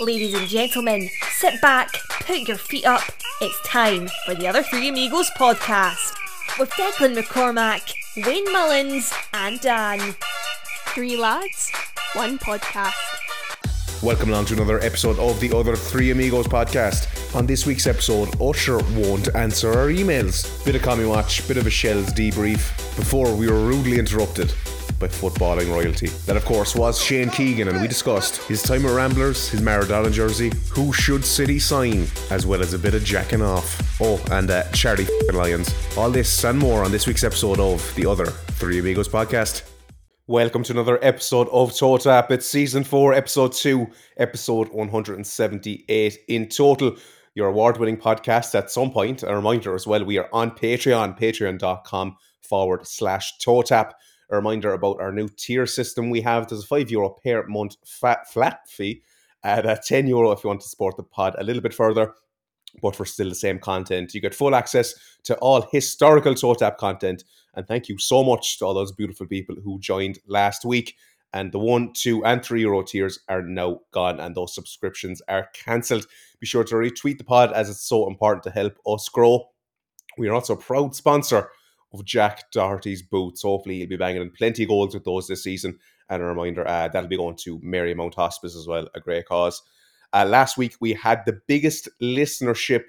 Ladies and gentlemen, sit back, put your feet up. It's time for the Other Three Amigos podcast with Declan McCormack, Wayne Mullins and Dan. Three lads, one podcast. Welcome along to another episode of the Other Three Amigos podcast. On this week's episode, Usher won't answer our emails. Bit of commie watch, bit of a Shells debrief, before we were rudely interrupted by footballing royalty. That of course was Shane Keegan, and we discussed his time at Ramblers, his Maradona jersey, who should City sign, as well as a bit of jacking off. Oh, and Charlie Lyons. All this and more on this week's episode of the Other Three Amigos podcast. Welcome to another episode of Totap. It's season 4, episode 2, episode 178 in total. Your award-winning podcast at some point. A reminder as well, we are on Patreon, patreon.com/Totap. A reminder about our new tier system we have. There's a €5 per month flat fee at €10 if you want to support the pod a little bit further, but for still the same content. You get full access to all historical Totap content. And thank you so much to all those beautiful people who joined last week. And the €1, €2, and €3 tiers are now gone, and those subscriptions are cancelled. Be sure to retweet the pod, as it's so important to help us grow. We are also a proud sponsor of Jack Doherty's boots. Hopefully he'll be banging in plenty of goals with those this season. And a reminder, that'll be going to Marymount Hospice as well, a great cause. Last week we had the biggest listenership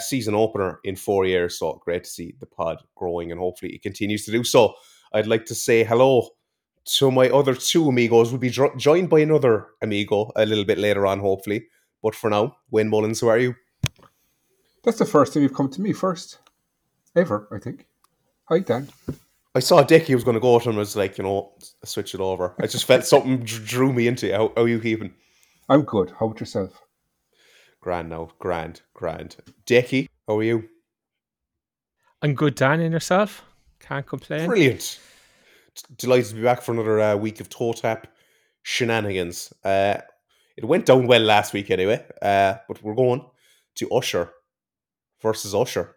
season opener in 4 years, so great to see the pod growing, and hopefully it continues to do so. I'd like to say hello to my other two amigos. We'll be joined by another amigo a little bit later on, hopefully. But for now, Wayne Mullins, who are you? That's the first time you've come to me first. Ever, I think. Hi, Dan. I saw Dickie was going to go to him. I was like, you know, switch it over. I just felt something drew me into you. How are you keeping? I'm good. How about yourself? Grand now. Grand. Dickie, how are you? I'm good, Dan, and yourself? Can't complain. Brilliant. Delighted to be back for another week of Totap shenanigans. It went down well last week anyway, but we're going to Usher versus Usher.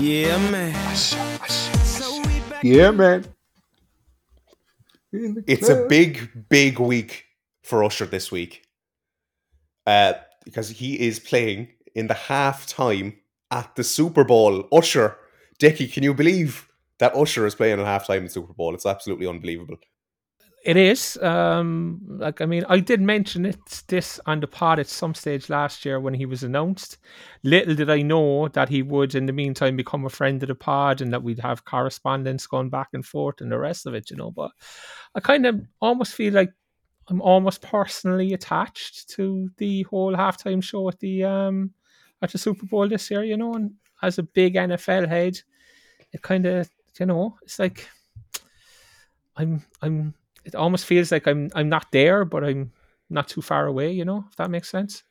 Yeah, man. Yeah, man. It's a big week for Usher this week. Because he is playing in the halftime at the Super Bowl. Usher, Dickie, can you believe that Usher is playing at halftime in the Super Bowl? It's absolutely unbelievable. It is. I did mention this on the pod at some stage last year when he was announced. Little did I know that he would, in the meantime, become a friend of the pod and that we'd have correspondence going back and forth and the rest of it, you know. But I kind of almost feel like I'm almost personally attached to the whole halftime show at the Super Bowl this year, you know. And as a big NFL head, it kind of, you know, it's like I'm. It almost feels like I'm not there, but I'm not too far away, you know, if that makes sense.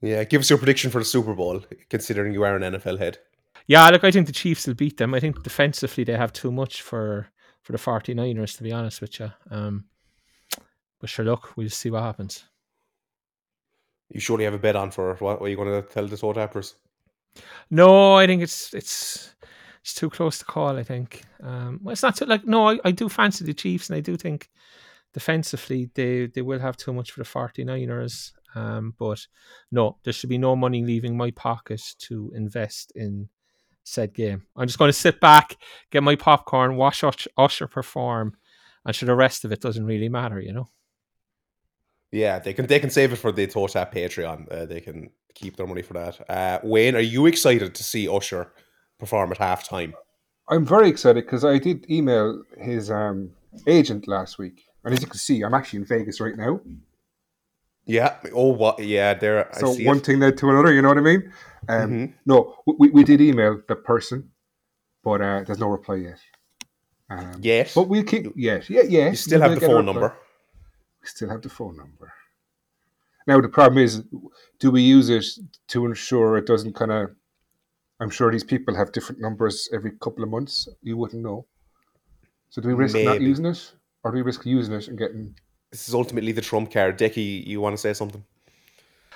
Yeah, give us your prediction for the Super Bowl, considering you are an NFL head. Yeah, look, I think the Chiefs will beat them. I think defensively they have too much for the 49ers, to be honest with you. But sure, look, we'll see what happens. You surely have a bet on for it. What are you going to tell the Totappers? No, I think it's too close to call, I think. It's not too, I do fancy the Chiefs, and I do think defensively they will have too much for the 49ers. But no, there should be no money leaving my pocket to invest in said game. I'm just going to sit back, get my popcorn, watch Usher perform, and sure, the rest of it doesn't really matter, you know? Yeah, they can save it for the Totap Patreon. They can keep their money for that. Wayne, are you excited to see Usher perform at halftime? I'm very excited because I did email his agent last week, and as you can see, I'm actually in Vegas right now. Yeah. Oh, what? Yeah, there. So one thing led to another. You know what I mean? Mm-hmm. No, we did email the person, but there's no reply yet. Yes. But we'll keep. Yes. Yeah. Yes. You still have the phone number. We still have the phone number. Now the problem is, do we use it to ensure it doesn't kind of? I'm sure these people have different numbers every couple of months. You wouldn't know. So do we risk not using it? Or do we risk using it and getting... This is ultimately the trump card. Dickie, you want to say something?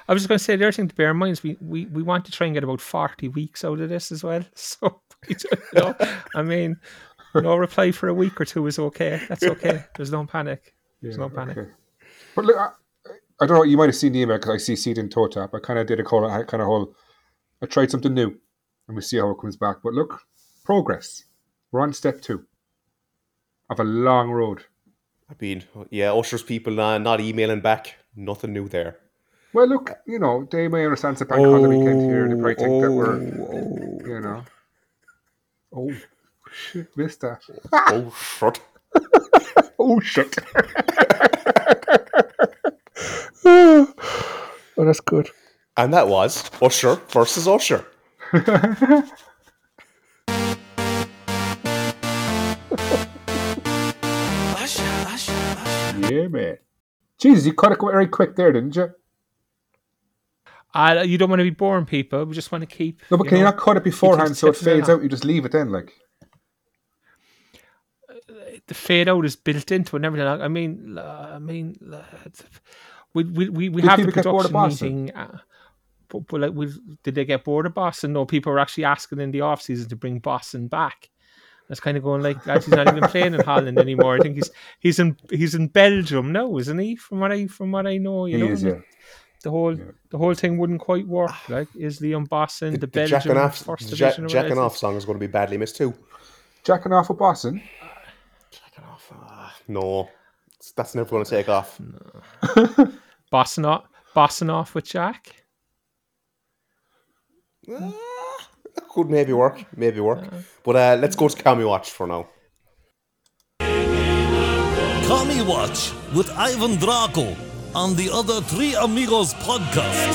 I was just going to say, the other thing to bear in mind is we want to try and get about 40 weeks out of this as well. So, you know, I mean, No reply for a week or two is okay. That's okay. There's no panic. There's no panic. Okay. But look, I don't know. You might have seen the email because I CC'd in Toe Tap. I kind of did a call. I kind of whole. I tried something new, and we see how it comes back. But look, progress. We're on step 2 of a long road. I mean, yeah, Usher's people not emailing back. Nothing new there. Well, look, you know, they may understand it's a bank holiday weekend here. They probably think that we're, you know. Oh, shit, missed that. Oh, shit. Oh, shit. Oh, that's good. And that was Usher versus Usher. Yeah, man. Jesus, you cut it very quick there, didn't you? You don't want to be boring people. We just want to keep... No, but can you not cut it beforehand so it fades out? You just leave it then, like... The fade out is built into it and everything. I mean, we have the production meeting... But like, did they get bored of Boston? No, people were actually asking in the off-season to bring Boston back. That's kind of going like, actually, he's not even playing in Holland anymore. I think he's in Belgium now, isn't he? From what I know, you know, is, yeah. the whole thing wouldn't quite work. Like Isley and Boston, the Belgium first division. Jacking off song is going to be badly missed too. Jacking off with Boston. Jacking off. No, that's never going to take off. No. Boston off with Jack. It could maybe work. But let's go to Commie Watch for now. Commie Watch with Ivan Drago on the Other Three Amigos podcast.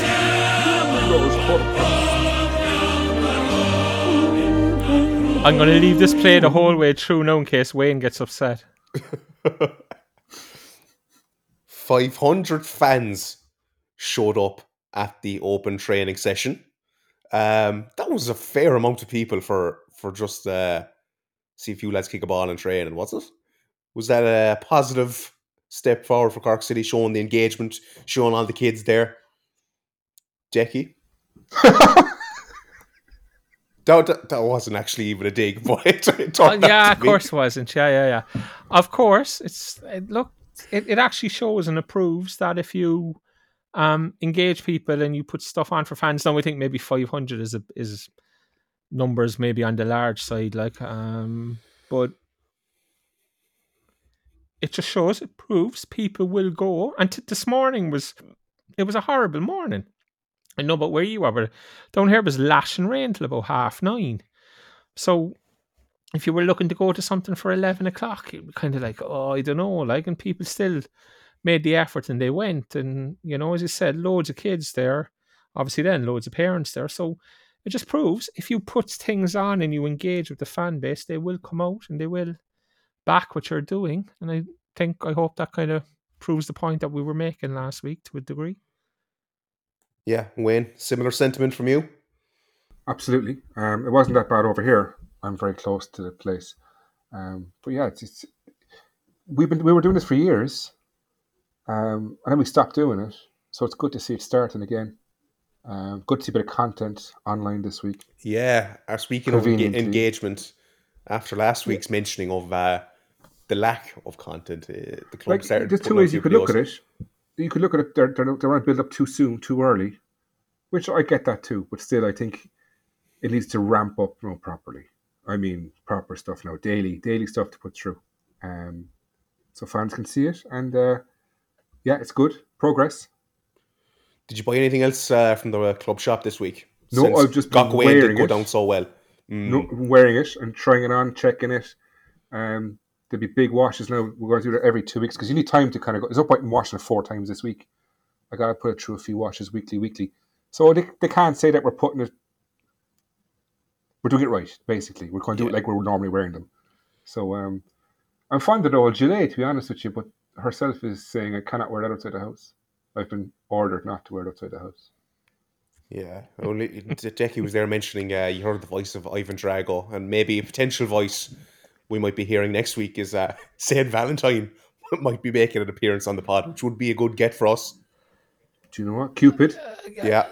I'm going to leave this play the whole way through now in case Wayne gets upset. 500 fans showed up at the open training session. That was a fair amount of people for just see a few lads kick a ball and train, and wasn't it? Was that a positive step forward for Cork City, showing the engagement, showing all the kids there? Jackie? that wasn't actually even a dig, but yeah, of course it wasn't. Yeah. Of course, it actually shows and approves that if you engage people and you put stuff on for fans. Now we think maybe 500 is numbers maybe on the large side, like, but it just shows, it proves people will go. And this morning was a horrible morning. I know about where you are, but down here it was lashing rain till about 9:30. So if you were looking to go to something for 11:00, it was kind of like, oh, I don't know, like, and people still made the effort and they went, and, you know, as you said, loads of kids there, obviously, then loads of parents there. So it just proves if you put things on and you engage with the fan base, they will come out and they will back what you're doing. And I hope that kind of proves the point that we were making last week to a degree. Yeah, Wayne, similar sentiment from you? Absolutely. It wasn't that bad over here. I'm very close to the place. But yeah, it's we were doing this for years. And then we stopped doing it, so it's good to see it starting again. Good to see a bit of content online this week. Yeah, speaking of engagement, after last week's mentioning of the lack of content, the club started. There's two ways you could look at it. You could look at it; they want to build up too soon, too early, which I get that too. But still, I think it needs to ramp up properly. I mean, proper stuff now, daily stuff to put through, so fans can see it and. Yeah, it's good. Progress. Did you buy anything else from the club shop this week? No, I've just been wearing it. Go down so well. No, wearing it and trying it on, checking it. There'll be big washes now. We're going to do that every 2 weeks because you need time to kind of go. There's no point in washing it 4 times this week. I got to put it through a few washes weekly. So they can't say that we're putting it... We're doing it right, basically. We're going to do it like we're normally wearing them. So I'm fond of the old gilet, to be honest with you, but herself is saying, I cannot wear that outside the house. I've been ordered not to wear it outside the house. Yeah, only Jackie was there mentioning you heard the voice of Ivan Drago, and maybe a potential voice we might be hearing next week is St. Valentine might be making an appearance on the pod, which would be a good get for us. Do you know what? Cupid? Yeah.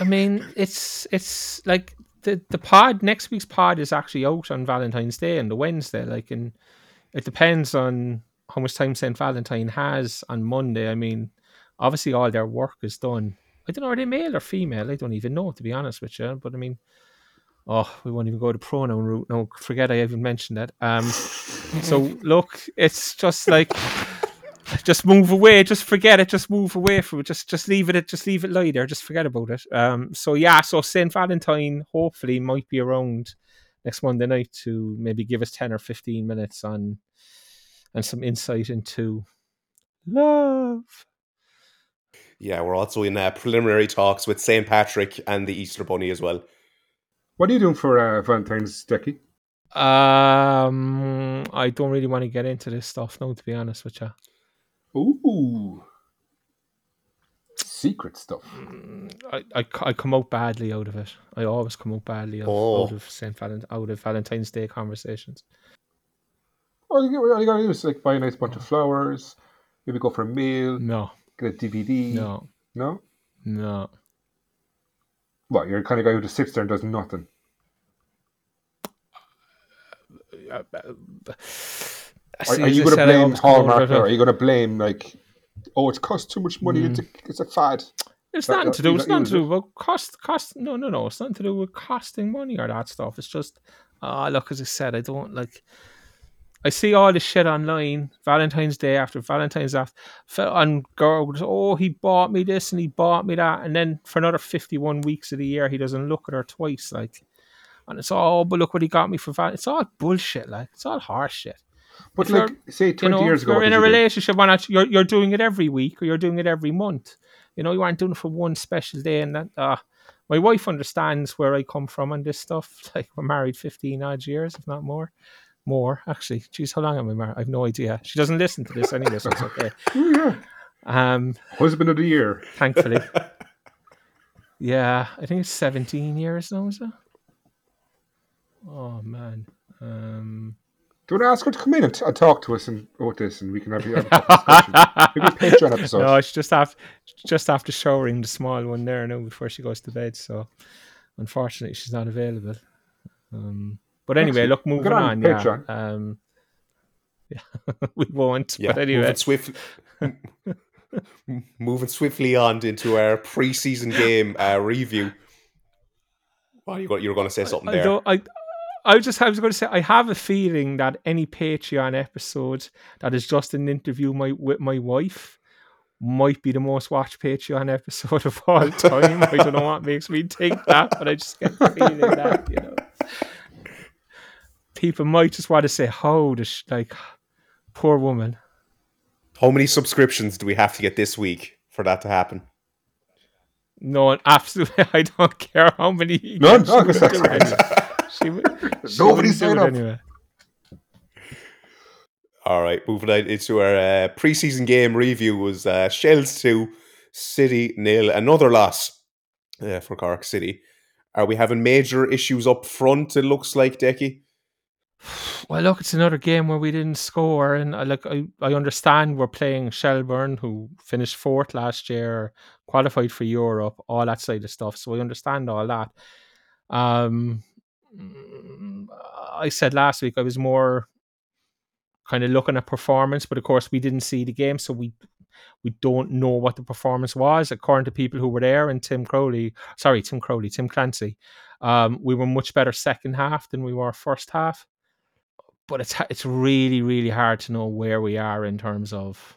I mean, it's like the pod, next week's pod is actually out on Valentine's Day and the Wednesday. Like, and it depends on how much time St. Valentine has on Monday. I mean, obviously all their work is done. I don't know, are they male or female? I don't even know, to be honest with you. But I mean, oh, we won't even go to pronoun route. No, forget I even mentioned that. So look, it's just like, just move away, just forget it, just move away from it, just leave it, just leave it lie there, just forget about it. So yeah, so St. Valentine hopefully might be around next Monday night to maybe give us 10 or 15 minutes on and some insight into love. Yeah, we're also in preliminary talks with St. Patrick and the Easter Bunny as well. What are you doing for Valentine's, Decky? I don't really want to get into this stuff now, to be honest with you. Ooh. Secret stuff. I come out badly out of it. I always come out badly out of Valentine's Day conversations. All you got to do is like buy a nice bunch of flowers, maybe go for a meal. No. Get a DVD. No. No? No. Well, you're the kind of guy who just sits there and does nothing. Are you going to blame Hallmark? Are you going to blame, like, oh, it's cost too much money, it's a fad? It's nothing to do. It's nothing to do with cost. No. It's nothing to do with costing money or that stuff. It's just, look, as I said, I don't like. I see all this shit online, Valentine's Day after Valentine's after, and girls, oh, he bought me this and he bought me that, and then for another 51 weeks of the year, he doesn't look at her twice, like, and it's all, but look what he got me for Valentine's. It's all bullshit, like, it's all harsh shit. But if like, say 20 years ago, you're in a relationship, you're doing it every week or you're doing it every month. You know, you aren't doing it for one special day, and that. My wife understands where I come from on this stuff. Like, we're married 15 odd years, if not more. More, actually. Jeez, how long am I married? I have no idea. She doesn't listen to this anyway, so it's okay. Husband of the year. Thankfully. Yeah, I think it's 17 years now, is it? Oh, man. Do you want to ask her to come in and talk to us about this, and we can have a discussion? Maybe a Patreon episode. No, she just after showering the small one there now before she goes to bed, so unfortunately she's not available. But anyway, look, moving on. Patreon. Yeah, we won't. Yeah, but anyway, moving swiftly on into our pre-season game review. Well, you were going to say something there. I was going to say, I have a feeling that any Patreon episode that is just an interview with my wife might be the most watched Patreon episode of all time. I don't know what makes me think that, but I just get the feeling that, you know. People might just want to say, "Oh, this like poor woman." How many subscriptions do we have to get this week for that to happen? No, absolutely. I don't care how many. None. Nobody signed up. Anyway. All right, moving on into our preseason game review was Shells 2, City 0. Another loss for Cork City. Are we having major issues up front? It looks like, Decky. Well, look, it's another game where we didn't score, and I understand we're playing Shelburne, who finished fourth last year, qualified for Europe, all that side of stuff. So I understand all that. I said last week I was more kind of looking at performance, but of course we didn't see the game, so we don't know what the performance was. According to people who were there, and Tim Clancy. We were much better second half than we were first half, but it's really, really hard to know where we are in terms of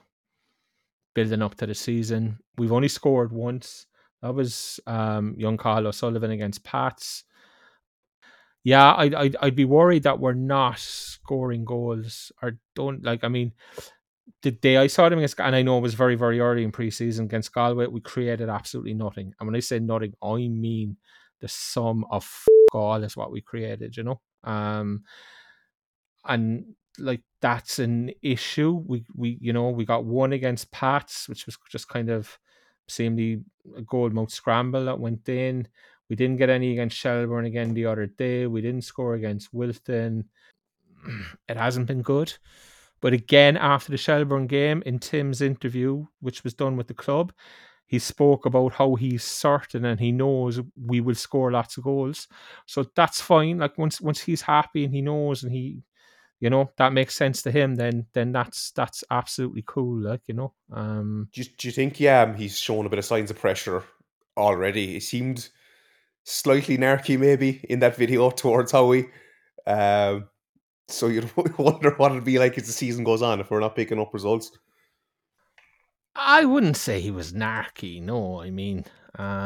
building up to the season. We've only scored once. That was young Carl O'Sullivan against Pats. Yeah, I'd be worried that we're not scoring goals or don't like. I mean, the day I saw them against, and I know it was very, very early in pre-season against Galway, we created absolutely nothing. And when I say nothing, I mean the sum of all is what we created, you know, and like that's an issue. We got one against Pats, which was just kind of seemingly a goal-mouth scramble that went in. We didn't get any against Shelburne again the other day. We didn't score against Wilton. It hasn't been good. But again, after the Shelburne game, in Tim's interview, which was done with the club, He spoke about how he's certain and he knows we will score lots of goals. So that's fine. Like once he's happy and he knows and he, you know, that makes sense to him, then that's absolutely cool, like, you know. Do you think he's shown a bit of signs of pressure already? He seemed slightly narky maybe in that video towards Howie. So you wonder what it'll be like as the season goes on if we're not picking up results. I wouldn't say he was narky, no. I mean, I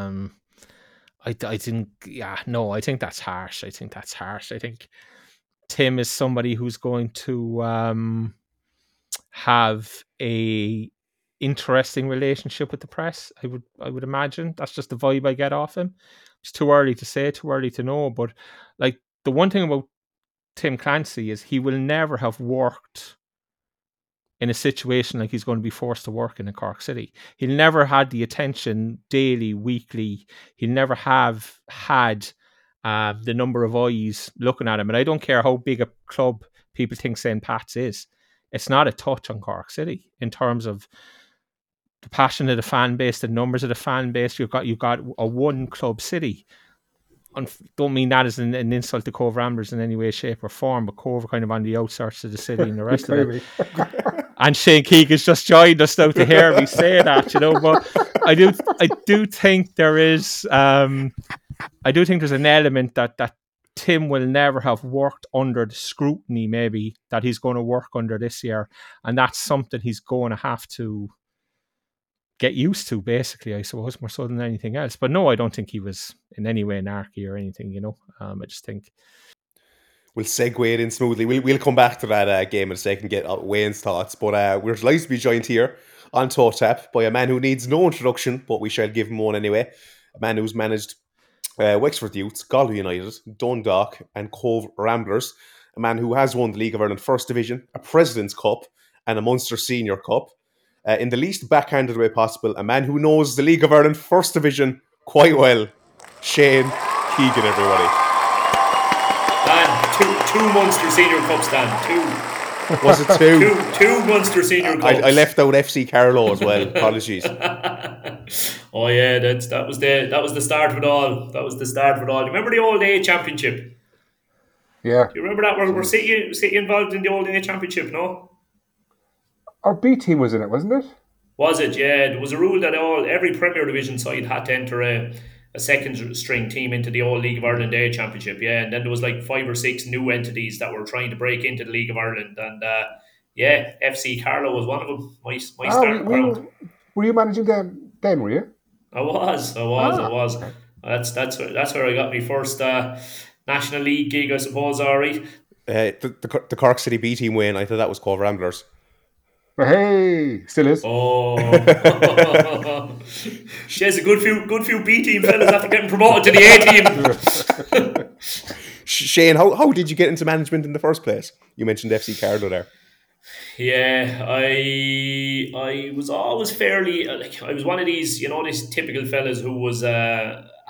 think that's harsh. I think Tim is somebody who's going to have a interesting relationship with the press. I would imagine that's just the vibe I get off him. It's too early to say, too early to know. But like the one thing about Tim Clancy is he will never have worked in a situation like he's going to be forced to work in Cork City. He'll never had the attention daily, weekly. He'll never have had the number of eyes looking at him. And I don't care how big a club people think St. Pat's is. It's not a touch on Cork City in terms of the passion of the fan base, the numbers of the fan base. You've got a one club city. Don't mean that as an insult to Cobh Ramblers in any way, shape or form, but Cobh are kind of on the outskirts of the city and the rest of it. And Shane Keegan's just joined us now to hear me say that, you know. But I do think there is there's an element that Tim will never have worked under the scrutiny maybe that he's going to work under this year, and that's something he's going to have to get used to, basically, I suppose, more so than anything else. But no, I don't think he was in any way narky or anything, you know. I just think we'll segue it in smoothly. We'll come back to that game in a second, get Wayne's thoughts. But we're delighted to be joined here on Toe Tap by a man who needs no introduction, but we shall give him one anyway. A man who's managed Wexford Youths, Galway United, Dundalk and Cobh Ramblers. A man who has won the League of Ireland First Division, a President's Cup and a Munster Senior Cup. In the least backhanded way possible, a man who knows the League of Ireland First Division quite well, Shane Keegan, everybody. Dan, two Munster Senior Cups, Dan, two. Was it two? Two Munster Senior Cups. I left out FC Carlow as well, apologies. Oh yeah, that was the start of it all. You remember the Old A Championship? Yeah. Do you remember that? Were City involved in the Old A Championship, no? Our B team was in it, wasn't it? Was it? Yeah, there was a rule that every Premier Division side had to enter a second string team into the All League of Ireland A Championship. Yeah, and then there was like 5 or 6 new entities that were trying to break into the League of Ireland, and FC Carlow was one of them. My start. Were you managing them? Were you? I was. That's where I got my first National League gig, I suppose. All right. The Cork City B team, Wayne. I thought that was called Ramblers. Hey, still is. Oh, there's a good few B team fellas after getting promoted to the A team. Shane, how did you get into management in the first place? You mentioned FC Carlow there. Yeah, I was always fairly I was one of these, you know, these typical fellas who was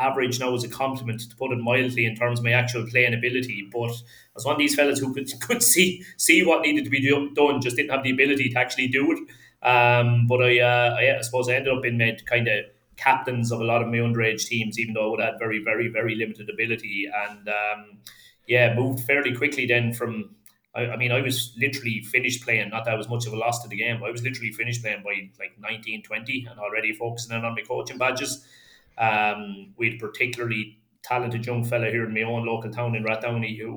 average now is a compliment, to put it mildly, in terms of my actual playing ability. But as one of these fellas who could see what needed to be done, just didn't have the ability to actually do it. But I suppose I ended up being made kind of captains of a lot of my underage teams, even though I would have had very, very, very limited ability. And moved fairly quickly then from. I was literally finished playing. Not that I was much of a loss to the game, but I was literally finished playing by like 19, 20 and already focusing in on my coaching badges. We had a particularly talented young fella here in my own local town in Rathdowney who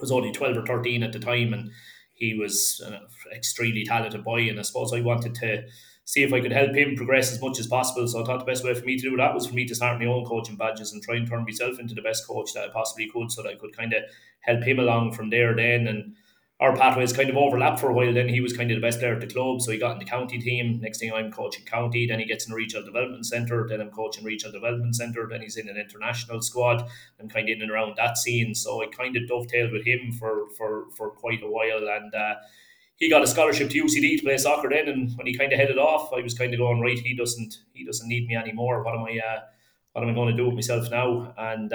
was only 12 or 13 at the time, and he was an extremely talented boy, and I suppose I wanted to see if I could help him progress as much as possible. So I thought the best way for me to do that was for me to start my own coaching badges and try and turn myself into the best coach that I possibly could, so that I could kind of help him along from there then. And our pathways kind of overlapped for a while. Then he was kind of the best player at the club, so he got in the county team. Next thing I'm coaching county, then he gets in the regional development centre, then I'm coaching regional development centre, then he's in an international squad. I'm kind of in and around that scene, so I kind of dovetailed with him for quite a while. And he got a scholarship to UCD to play soccer then, and when he kind of headed off, I was kind of going, right, he doesn't need me anymore. What am I going to do with myself now? And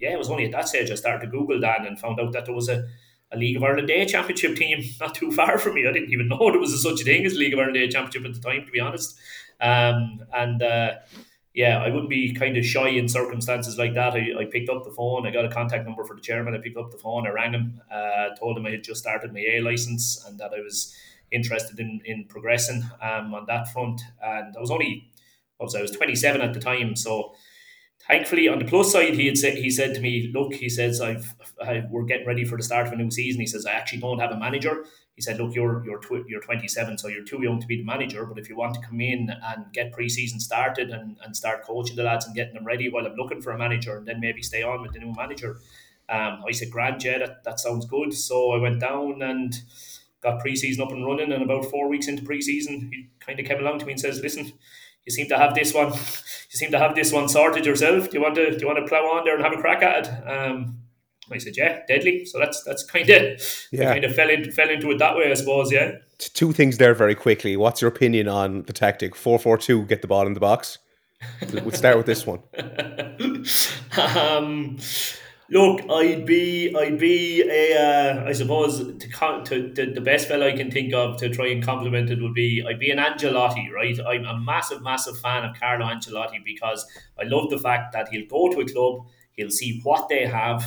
it was only at that stage I started to Google that and found out that there was a League of Ireland A Championship team not too far from me. I didn't even know there was such a thing as League of Ireland A Championship at the time, to be honest. Yeah, I wouldn't be kind of shy in circumstances like that. I picked up the phone. I got a contact number for the chairman. I picked up the phone. I rang him, told him I had just started my A license and that I was interested in progressing on that front. And I was only, I was 27 at the time. So thankfully, on the plus side, he said to me, look, he says, we're getting ready for the start of a new season. He says, I actually don't have a manager. He said, look, you're 27, so you're too young to be the manager, but if you want to come in and get pre-season started and start coaching the lads and getting them ready while I'm looking for a manager and then maybe stay on with the new manager. I said, grand, yeah, that sounds good. So I went down and got pre-season up and running, and about 4 weeks into pre-season, he kind of came along to me and says, listen, you seem to have this one sorted yourself. Do you want to plough on there and have a crack at it? I said, yeah, deadly. So that's kind of, yeah. Kind of fell into it that way, I suppose, yeah. Two things there very quickly. What's your opinion on the tactic? 4-4-2, get the ball in the box. We'll start with this one. Look, I'd be, I suppose, to the best fella I can think of to try and compliment it would be, I'd be an Ancelotti, right? I'm a massive, massive fan of Carlo Ancelotti because I love the fact that he'll go to a club, he'll see what they have,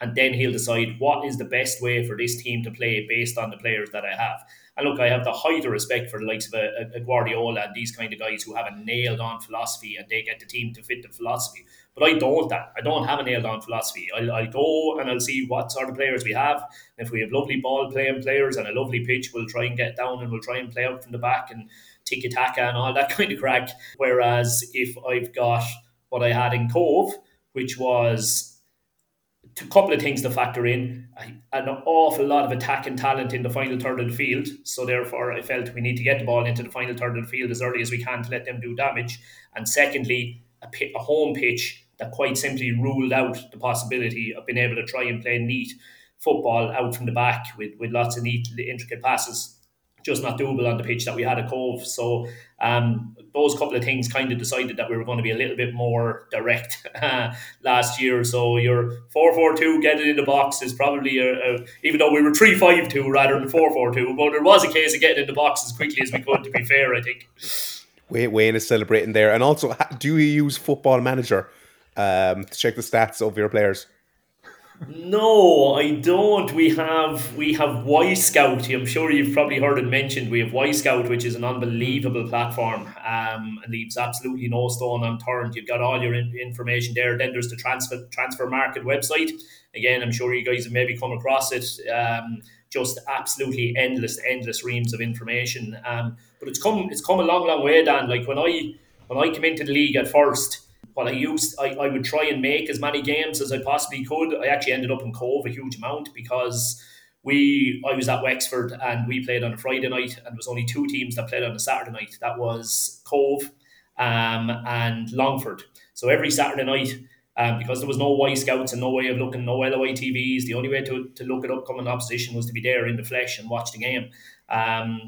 and then he'll decide what is the best way for this team to play based on the players that I have. And look, I have the height of respect for the likes of a Guardiola and these kind of guys who have a nailed-on philosophy and they get the team to fit the philosophy. But I don't that. I don't have a nailed-on philosophy. I'll go and I'll see what sort of players we have. And if we have lovely ball-playing players and a lovely pitch, we'll try and get down and we'll try and play out from the back and tiki-taka and all that kind of crack. Whereas if I've got what I had in Cobh, which was a couple of things to factor in, an awful lot of attack and talent in the final third of the field, so therefore I felt we need to get the ball into the final third of the field as early as we can to let them do damage, and secondly a home pitch that quite simply ruled out the possibility of being able to try and play neat football out from the back with lots of neat intricate passes. Just not doable on the pitch that we had at Cobh. So those couple of things kind of decided that we were going to be a little bit more direct last year. So your 4-4-2, get it in the box is probably, even though we were 3-5-2 rather than 4-4-2, but it was a case of getting in the box as quickly as we could, to be fair, I think. Wayne is celebrating there. And also, do you use Football Manager to check the stats of your players? No, I don't. We have Wyscout. I'm sure you've probably heard it mentioned. We have Wyscout, which is an unbelievable platform. It leaves absolutely no stone unturned. You've got all your information there. Then there's the transfer market website. Again, I'm sure you guys have maybe come across it. Just absolutely endless reams of information. But it's come a long way, Dan. Like when I came into the league at first, what I used, I would try and make as many games as I possibly could. I actually ended up in Cobh a huge amount because I was at Wexford and we played on a Friday night, and there was only two teams that played on a Saturday night. That was Cobh and Longford. So every Saturday night, because there was no Wyscouts and no way of looking, no LOI TVs, the only way to look at upcoming opposition was to be there in the flesh and watch the game.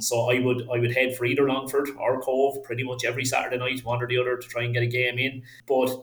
So I would head for either Longford or Cobh pretty much every Saturday night, one or the other, to try and get a game in. But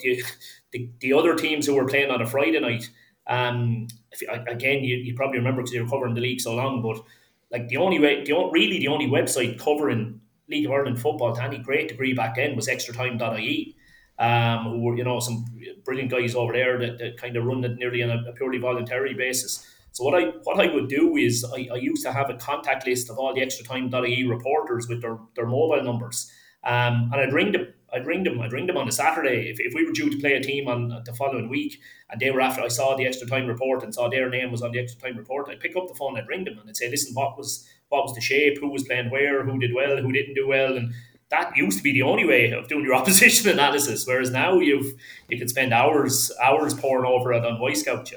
the other teams who were playing on a Friday night, again, you probably remember because you were covering the league so long, but like the only website covering League of Ireland football to any great degree back then was ExtraTime.ie. Who were, some brilliant guys over there that kind of run it nearly on a purely voluntary basis. So what I would do is I used to have a contact list of all the ExtraTime.ie reporters with their mobile numbers, and I'd ring them on a Saturday if we were due to play a team on the following week, and they were after I saw the Extra Time report and saw their name was on the Extra Time report. I'd pick up the phone, I'd ring them, and I'd say, listen, what was the shape? Who was playing where? Who did well? Who didn't do well? And that used to be the only way of doing your opposition analysis, whereas now you can spend hours poring over it on Wyscout,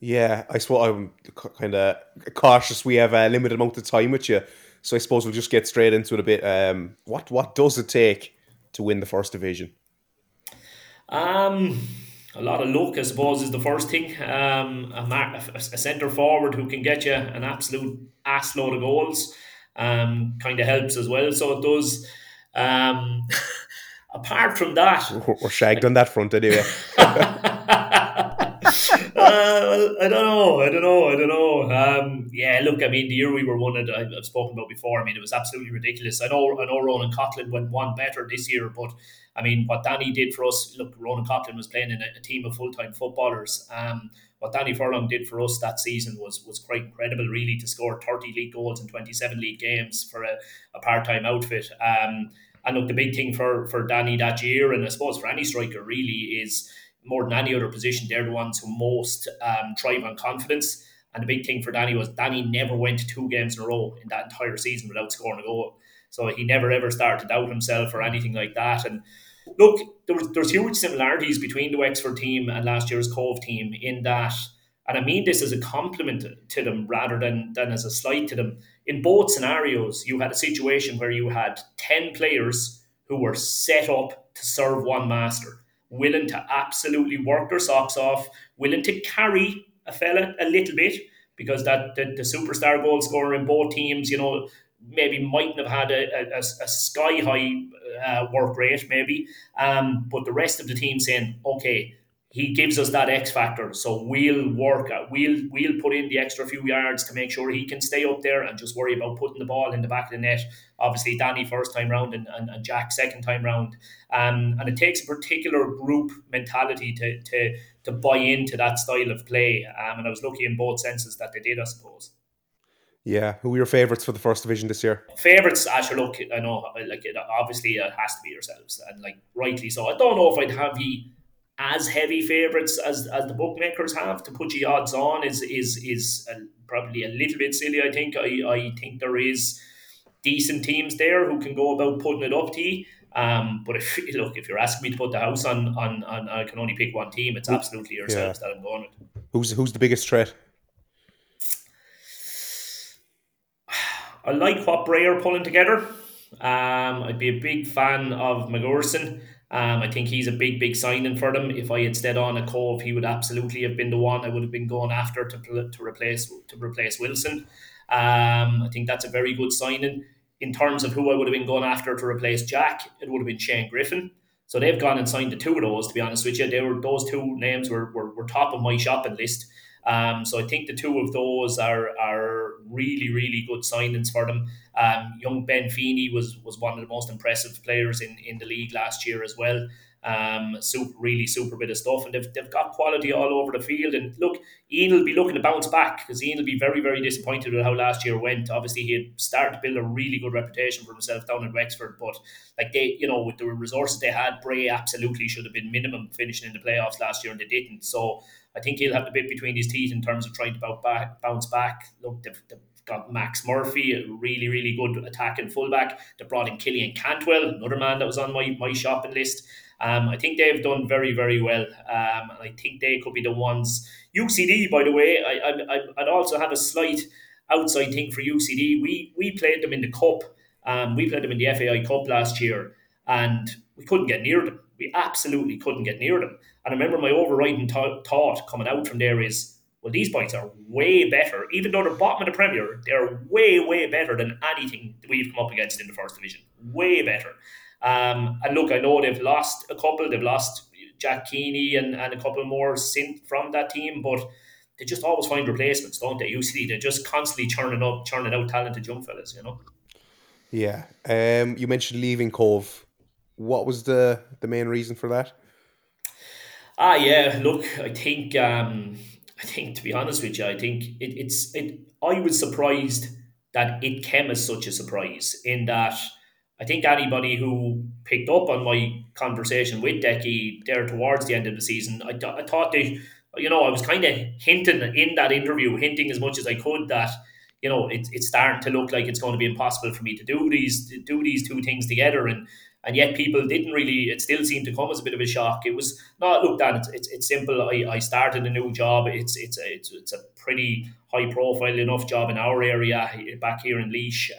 Yeah, I suppose I'm kind of cautious. We have a limited amount of time with you, so I suppose we'll just get straight into it a bit. What does it take to win the first division? A lot of luck, I suppose, is the first thing. A centre forward who can get you an absolute ass load of goals. Kind of helps as well, so it does. Apart from that, we're shagged on that front anyway. I don't know. Yeah, look, I mean, the year we were one, I've spoken about before, I mean, it was absolutely ridiculous. I know Ronan Coughlin went one better this year, but I mean, what Danny did for us, look, Ronan Coughlin was playing in a team of full-time footballers. What Danny Furlong did for us that season was quite incredible, really, to score 30 league goals in 27 league games for a part-time outfit. And look, the big thing for Danny that year, and I suppose for any striker really, is more than any other position, they're the ones who most thrive on confidence. And the big thing for Danny was Danny never went to two games in a row in that entire season without scoring a goal. So he never ever started out himself or anything like that. And look, there's huge similarities between the Wexford team and last year's Cobh team in that, and I mean this as a compliment to them rather than as a slight to them. In both scenarios, you had a situation where you had 10 players who were set up to serve one master, willing to absolutely work their socks off, willing to carry a fella a little bit, because the superstar goal scorer in both teams, you know, maybe mightn't have had a sky-high work rate, maybe. But the rest of the team saying, okay, he gives us that X factor, so we'll work out. We'll put in the extra few yards to make sure he can stay up there and just worry about putting the ball in the back of the net. Obviously, Danny first time round and Jack second time round. And it takes a particular group mentality to buy into that style of play. And I was lucky in both senses that they did, I suppose. Yeah, who were your favourites for the first division this year? Favourites, Asher, look, I know, like it, obviously it has to be yourselves, and like rightly so. I don't know if I'd have ye as heavy favourites as the bookmakers have. To put ye odds on is probably a little bit silly, I think. I think there is decent teams there who can go about putting it up to ye. But if you're asking me to put the house on I can only pick one team, it's absolutely yourselves that I'm going with. Who's the biggest threat? I like what Bray are pulling together. I'd be a big fan of McGurson. I think he's a big signing for them. If I had stayed on at Cobh, he would absolutely have been the one I would have been going after to replace Wilson. I think that's a very good signing. In terms of who I would have been going after to replace Jack, it would have been Shane Griffin. So they've gone and signed the two of those, to be honest with you. Those two names were top of my shopping list. So I think the two of those are really, really good signings for them. Young Ben Feeney was one of the most impressive players in the league last year as well. Really super bit of stuff. And they've got quality all over the field. And look, Ian will be looking to bounce back, because Ian will be very, very disappointed with how last year went. Obviously, he had started to build a really good reputation for himself down at Wexford. But like they, you know, with the resources they had, Bray absolutely should have been minimum finishing in the playoffs last year, and they didn't. So I think he'll have the bit between his teeth in terms of trying to bounce back. Look, they've got Max Murphy, a really, really good attacking fullback. They brought in Killian Cantwell, another man that was on my shopping list. I think they've done very, very well. And I think they could be the ones. UCD, by the way, I'd also have a slight outside thing for UCD. We played them in the Cup. We played them in the FAI Cup last year, and we couldn't get near them. We absolutely couldn't get near them. And I remember my overriding thought coming out from there is, well, these boys are way better. Even though they're bottom of the Premier, they're way, way better than anything we've come up against in the first division. Way better. And look, I know they've lost a couple. They've lost Jack Keeney and a couple more from that team, but they just always find replacements, don't they? UCD, they're just constantly churning out talented young fellas, you know? Yeah. You mentioned leaving Cobh. What was the main reason for that? Yeah, look, I think to be honest with you, I think it's I was surprised that it came as such a surprise, in that I think anybody who picked up on my conversation with Decky there towards the end of the season, I thought they, you know, I was kind of hinting as much as I could that, you know, it's starting to look like it's going to be impossible for me to do these two things together. And yet people didn't really, it still seemed to come as a bit of a shock. It was, no, look, Dan, it's simple. I started a new job. It's a pretty high profile enough job in our area back here in Laois.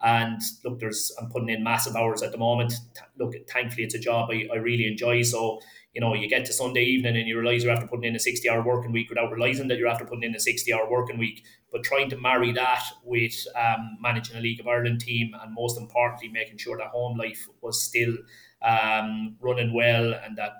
And look, I'm putting in massive hours at the moment. Look, thankfully it's a job I really enjoy. So, you know, you get to Sunday evening and you realise you're after putting in a 60-hour working week without realising that you're after putting in a 60-hour working week. But trying to marry that with managing a League of Ireland team, and most importantly, making sure that home life was still running well, and that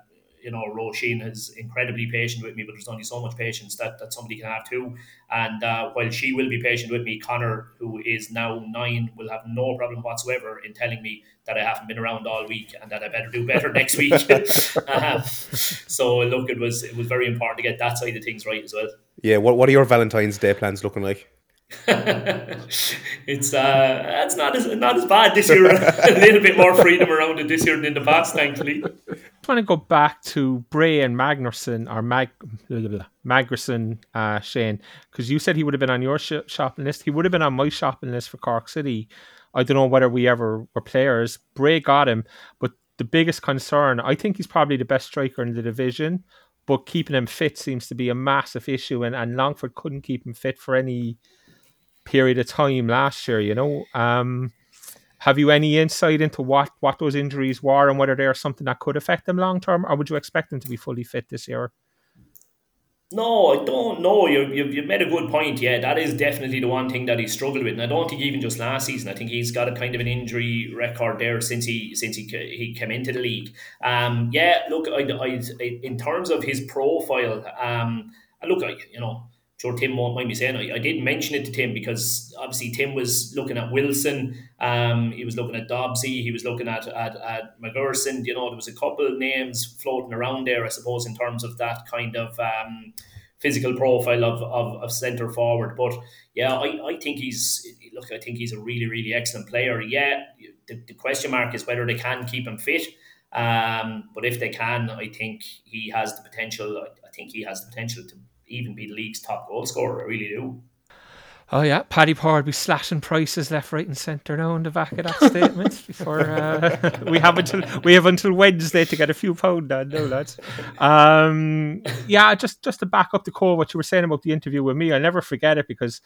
you know, Roisin is incredibly patient with me, but there's only so much patience that somebody can have too. And while she will be patient with me, Connor, who is now 9, will have no problem whatsoever in telling me that I haven't been around all week and that I better do better next week. So look, it was very important to get that side of things right as well. Yeah, what are your Valentine's Day plans looking like? It's not as bad this year. A little bit more freedom around it this year than in the past, thankfully. I want to go back to Bray and Magnussen, Shane, because you said he would have been on your shopping list. He would have been on my shopping list for Cork City. I don't know whether we ever were players. Bray got him, but the biggest concern, I think he's probably the best striker in the division, but keeping him fit seems to be a massive issue, and Longford couldn't keep him fit for any period of time last year, you know. Have you any insight into what those injuries were and whether they are something that could affect them long term, or would you expect them to be fully fit this year? No, I don't know. You've made a good point. Yeah, that is definitely the one thing that he struggled with, and I don't think even just last season. I think he's got a kind of an injury record there since he came into the league. Yeah, look, I in terms of his profile, sure, Tim won't mind me saying I did mention it to Tim, because obviously Tim was looking at Wilson, he was looking at Dobbsy, he was looking at McGurson. You know, there was a couple of names floating around there, I suppose, in terms of that kind of physical profile of centre forward. But yeah, I think he's a really, really excellent player. Yeah, the question mark is whether they can keep him fit. But if they can, I think he has the potential. I think he has the potential to even be the league's top goal scorer. I really do. Oh yeah, Paddy Power would be slashing prices left, right and centre now on the back of that statement. Before we have until Wednesday to get a few pound down, no lads. Yeah, just to back up the core what you were saying about the interview with me, I'll never forget it, because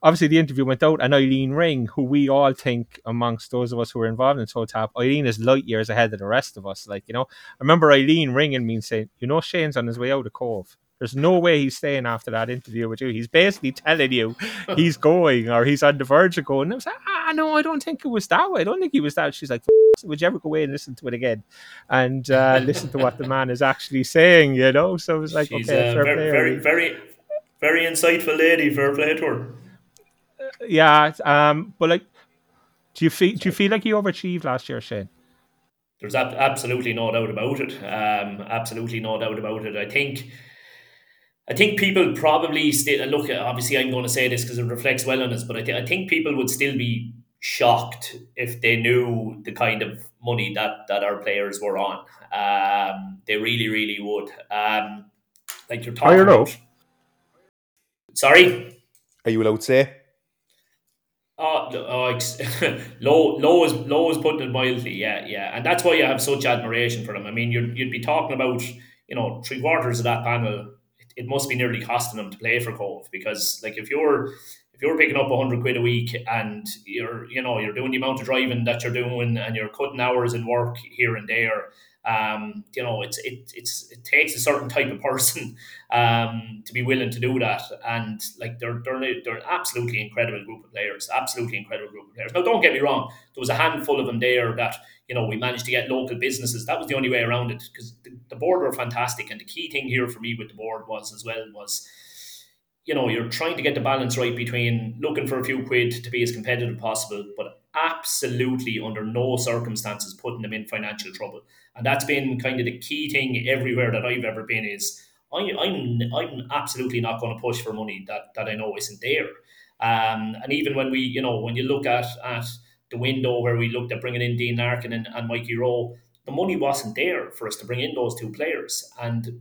obviously the interview went out and Eileen Ring, who we all think amongst those of us who are involved in Toe Tap, Eileen is light years ahead of the rest of us. Like, you know, I remember Eileen ringing me and saying, you know, Shane's on his way out of Cobh. There's no way he's staying after that interview with you. He's basically telling you he's going, or he's on the verge of going. And I was like, no, I don't think it was that way. I don't think he was that. She's like, would you ever go away and listen to it again? And listen to what the man is actually saying, you know? So it was like, she's, okay, fair play. Very, very, very insightful lady, fair play to her. Yeah, but like, do you feel like you overachieved last year, Shane? There's absolutely no doubt about it. Absolutely no doubt about it. I think people probably still look at, obviously I'm going to say this because it reflects well on us, but I think people would still be shocked if they knew the kind of money that our players were on. They really, really would. Like you're talking about. Sorry? Are you allowed to say? Low is putting it mildly, yeah. And that's why you have such admiration for them. I mean, you'd be talking about, you know, 3/4 of that panel, it must be nearly costing them to play for Cobh, because like if you're picking up 100 quid a week and you're doing the amount of driving that you're doing and you're cutting hours in work here and there, it takes a certain type of person to be willing to do that. And like they're an absolutely incredible group of players, Now don't get me wrong, there was a handful of them there that, you know, we managed to get local businesses. That was the only way around it, because the board were fantastic. And the key thing here for me with the board was, you know, you're trying to get the balance right between looking for a few quid to be as competitive as possible, but absolutely under no circumstances putting them in financial trouble. And that's been kind of the key thing everywhere that I've ever been, is I'm absolutely not going to push for money that I know isn't there. And even when you look at the window where we looked at bringing in Dean Larkin and Mikey Rowe, the money wasn't there for us to bring in those two players. And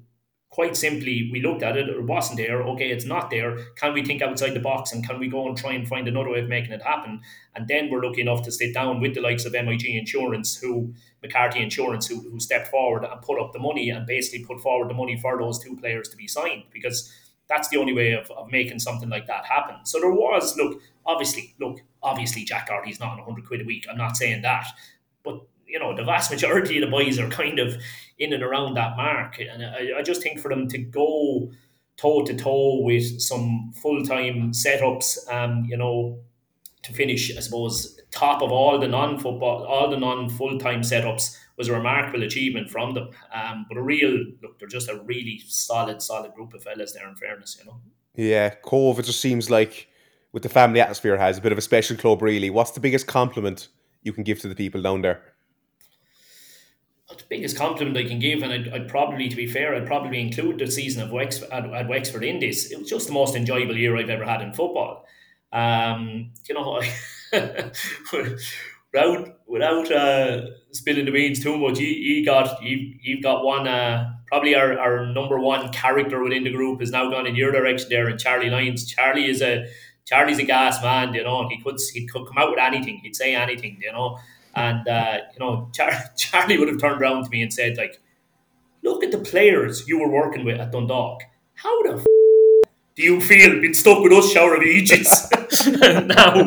quite simply, we looked at it, it wasn't there. Okay, it's not there. Can we think outside the box, and can we go and try and find another way of making it happen? And then we're lucky enough to sit down with the likes of McCarthy Insurance, who stepped forward and put up the money, and basically put forward the money for those two players to be signed, because that's the only way of making something like that happen. So there was, obviously Jack Doherty's not on 100 quid a week. I'm not saying that. But, you know, the vast majority of the boys are kind of in and around that mark. And I just think for them to go toe-to-toe with some full-time setups, to finish, I suppose, top of all the non-full-time setups was a remarkable achievement from them. But a real look, they're just a really solid group of fellas there, in fairness, you know. Yeah, Cobh, it just seems like with the family atmosphere it has, a bit of a special club really. What's the biggest compliment you can give to the people down there? The biggest compliment I can give, and I'd probably include the season of Wexford in this. It was just the most enjoyable year I've ever had in football. You know, without spilling the beans too much, you've got one, probably our number one character within the group is now gone in your direction there, and Charlie Lyons. Charlie's a gas man, you know, and he could come out with anything, he'd say anything, you know. And, you know, Charlie would have turned around to me and said, like, look at the players you were working with at Dundalk. How the do you feel being stuck with us, shower of ages? Now?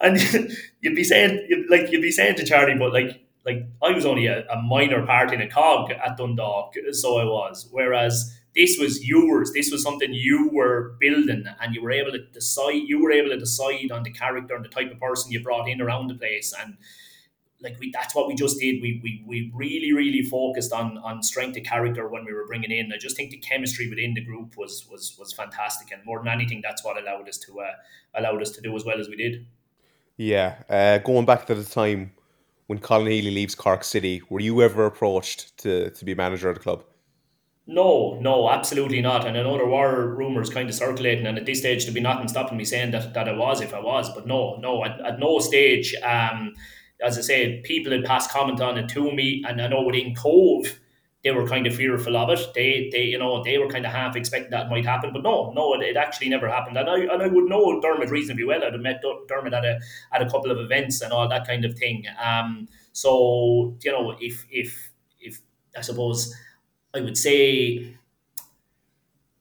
And you'd be saying to Charlie, but like I was only a minor part in a cog at Dundalk, so I was. Whereas this was yours. This was something you were building, and you were able to decide. You were able to decide on the character and the type of person you brought in around the place, and like that's what we just did. We really focused on strength of character when we were bringing in. I just think the chemistry within the group was fantastic, and more than anything, that's what allowed us to do as well as we did. Yeah, going back to the time when Colin Healy leaves Cork City, were you ever approached to be manager of the club? No, absolutely not. And I know there were rumours kind of circulating, and at this stage there'd be nothing stopping me saying that I was if I was. But no, at no stage, as I say, people had passed comment on it to me, and I know within Cobh they were kind of fearful of it. They you know, they were kind of half expecting that might happen, but no, it actually never happened. And I would know Dermot reasonably well. I'd have met Dermot at a couple of events and all that kind of thing. So you know, if I suppose. I would say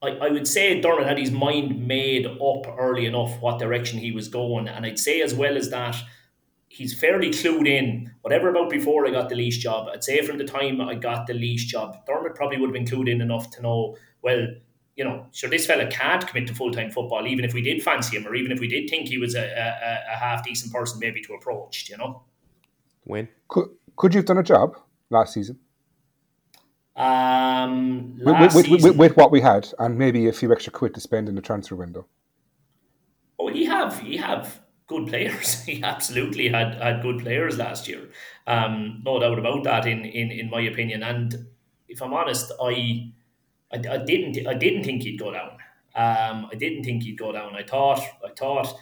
Dermot had his mind made up early enough what direction he was going, and I'd say as well as that he's fairly clued in. Whatever about before I got the Laois job, I'd say from the time I got the Laois job, Dermot probably would have been clued in enough to know, well, you know, sure, this fella can't commit to full-time football, even if we did fancy him, or even if we did think he was a half-decent person maybe to approach, you know. Wayne? Could you have done a job last season? With what we had, and maybe a few extra quid to spend in the transfer window. Oh, you have good players. He absolutely had good players last year. No doubt about that. In my opinion, and if I'm honest, I didn't think he'd go down. I thought.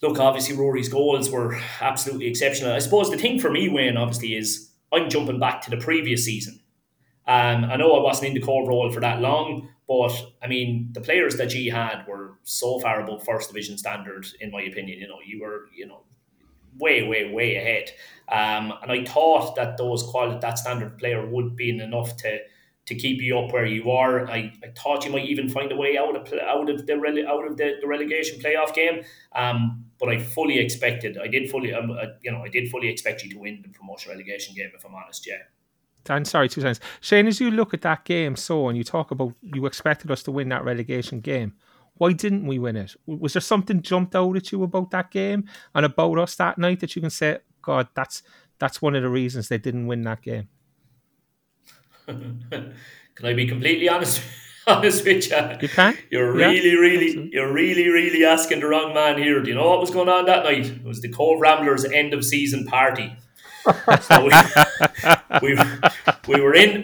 Look, obviously Rory's goals were absolutely exceptional. I suppose the thing for me, Wayne, obviously is I'm jumping back to the previous season. I know I wasn't in the Cobh role for that long, but I mean the players that you had were so far above first division standard, in my opinion. You know, you were, you know, way ahead, and I thought that that standard player would be enough to keep you up where you are. I thought you might even find a way out of the relegation playoff game, but I did fully expect you to win the promotion relegation game, if I'm honest. Yeah. I'm sorry, 2 seconds. Shane, as you look at that game, and you talk about you expected us to win that relegation game, why didn't we win it? Was there something jumped out at you about that game and about us that night that you can say, God, that's one of the reasons they didn't win that game? Can I be completely honest with you? You can. You're really asking the wrong man here. Do you know what was going on that night? It was the Cobh Ramblers end of season party. So we were in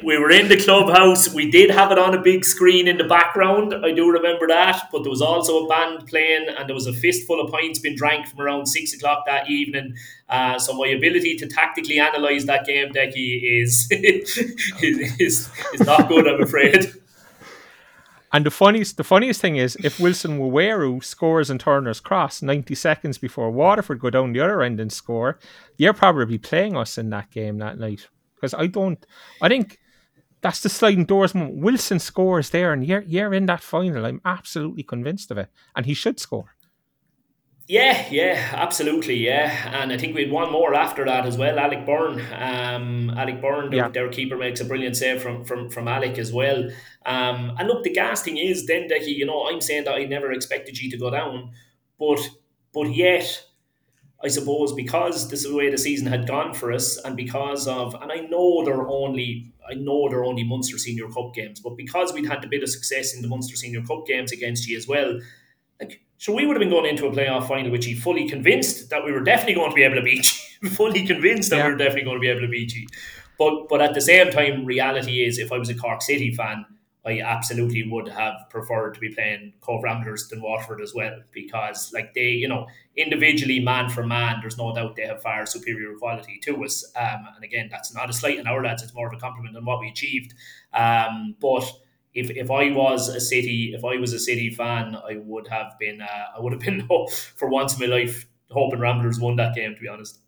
the clubhouse. We did have it on a big screen in the background, I do remember that, but there was also a band playing, and there was a fistful of pints being drank from around 6 o'clock that evening. So my ability to tactically analyse that game, Decky, is not good, I'm afraid. And the funniest thing is, if Wilson Waweru scores in Turner's cross 90 seconds before Waterford go down the other end and score, they're probably playing us in that game that night. Because I think that's the sliding doors moment. Wilson scores there and you're in that final. I'm absolutely convinced of it. And he should score. Yeah, absolutely, yeah. And I think we had one more after that as well, Alec Byrne. Their keeper makes a brilliant save from Alec as well. And look, the gas thing is then, that he, you know, I'm saying that I never expected you to go down, but yet I suppose because this is the way the season had gone for us, and because of, and I know they're only Munster Senior Cup games, but because we'd had a bit of success in the Munster Senior Cup games against you as well, like, so we would have been going into a playoff final, which he fully convinced that we were definitely going to be able to beat you. We were definitely going to be able to beat you. But at the same time, reality is, if I was a Cork City fan, I absolutely would have preferred to be playing Cobh Ramblers than Waterford as well, because, like, they, you know, individually, man for man, there's no doubt they have far superior quality to us. And again, that's not a slight on our lads; it's more of a compliment on what we achieved. But if I was a City fan, I would have been for once in my life hoping Ramblers won that game, to be honest.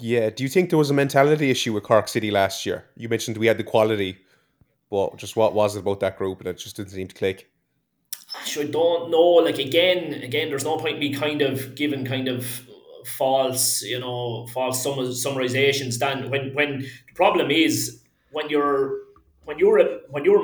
Yeah. Do you think there was a mentality issue with Cork City last year? You mentioned we had the quality. Well, just what was it about that group that just didn't seem to click? I don't know. Like, again, there's no point in me giving false summarizations. Dan, when the problem is when you're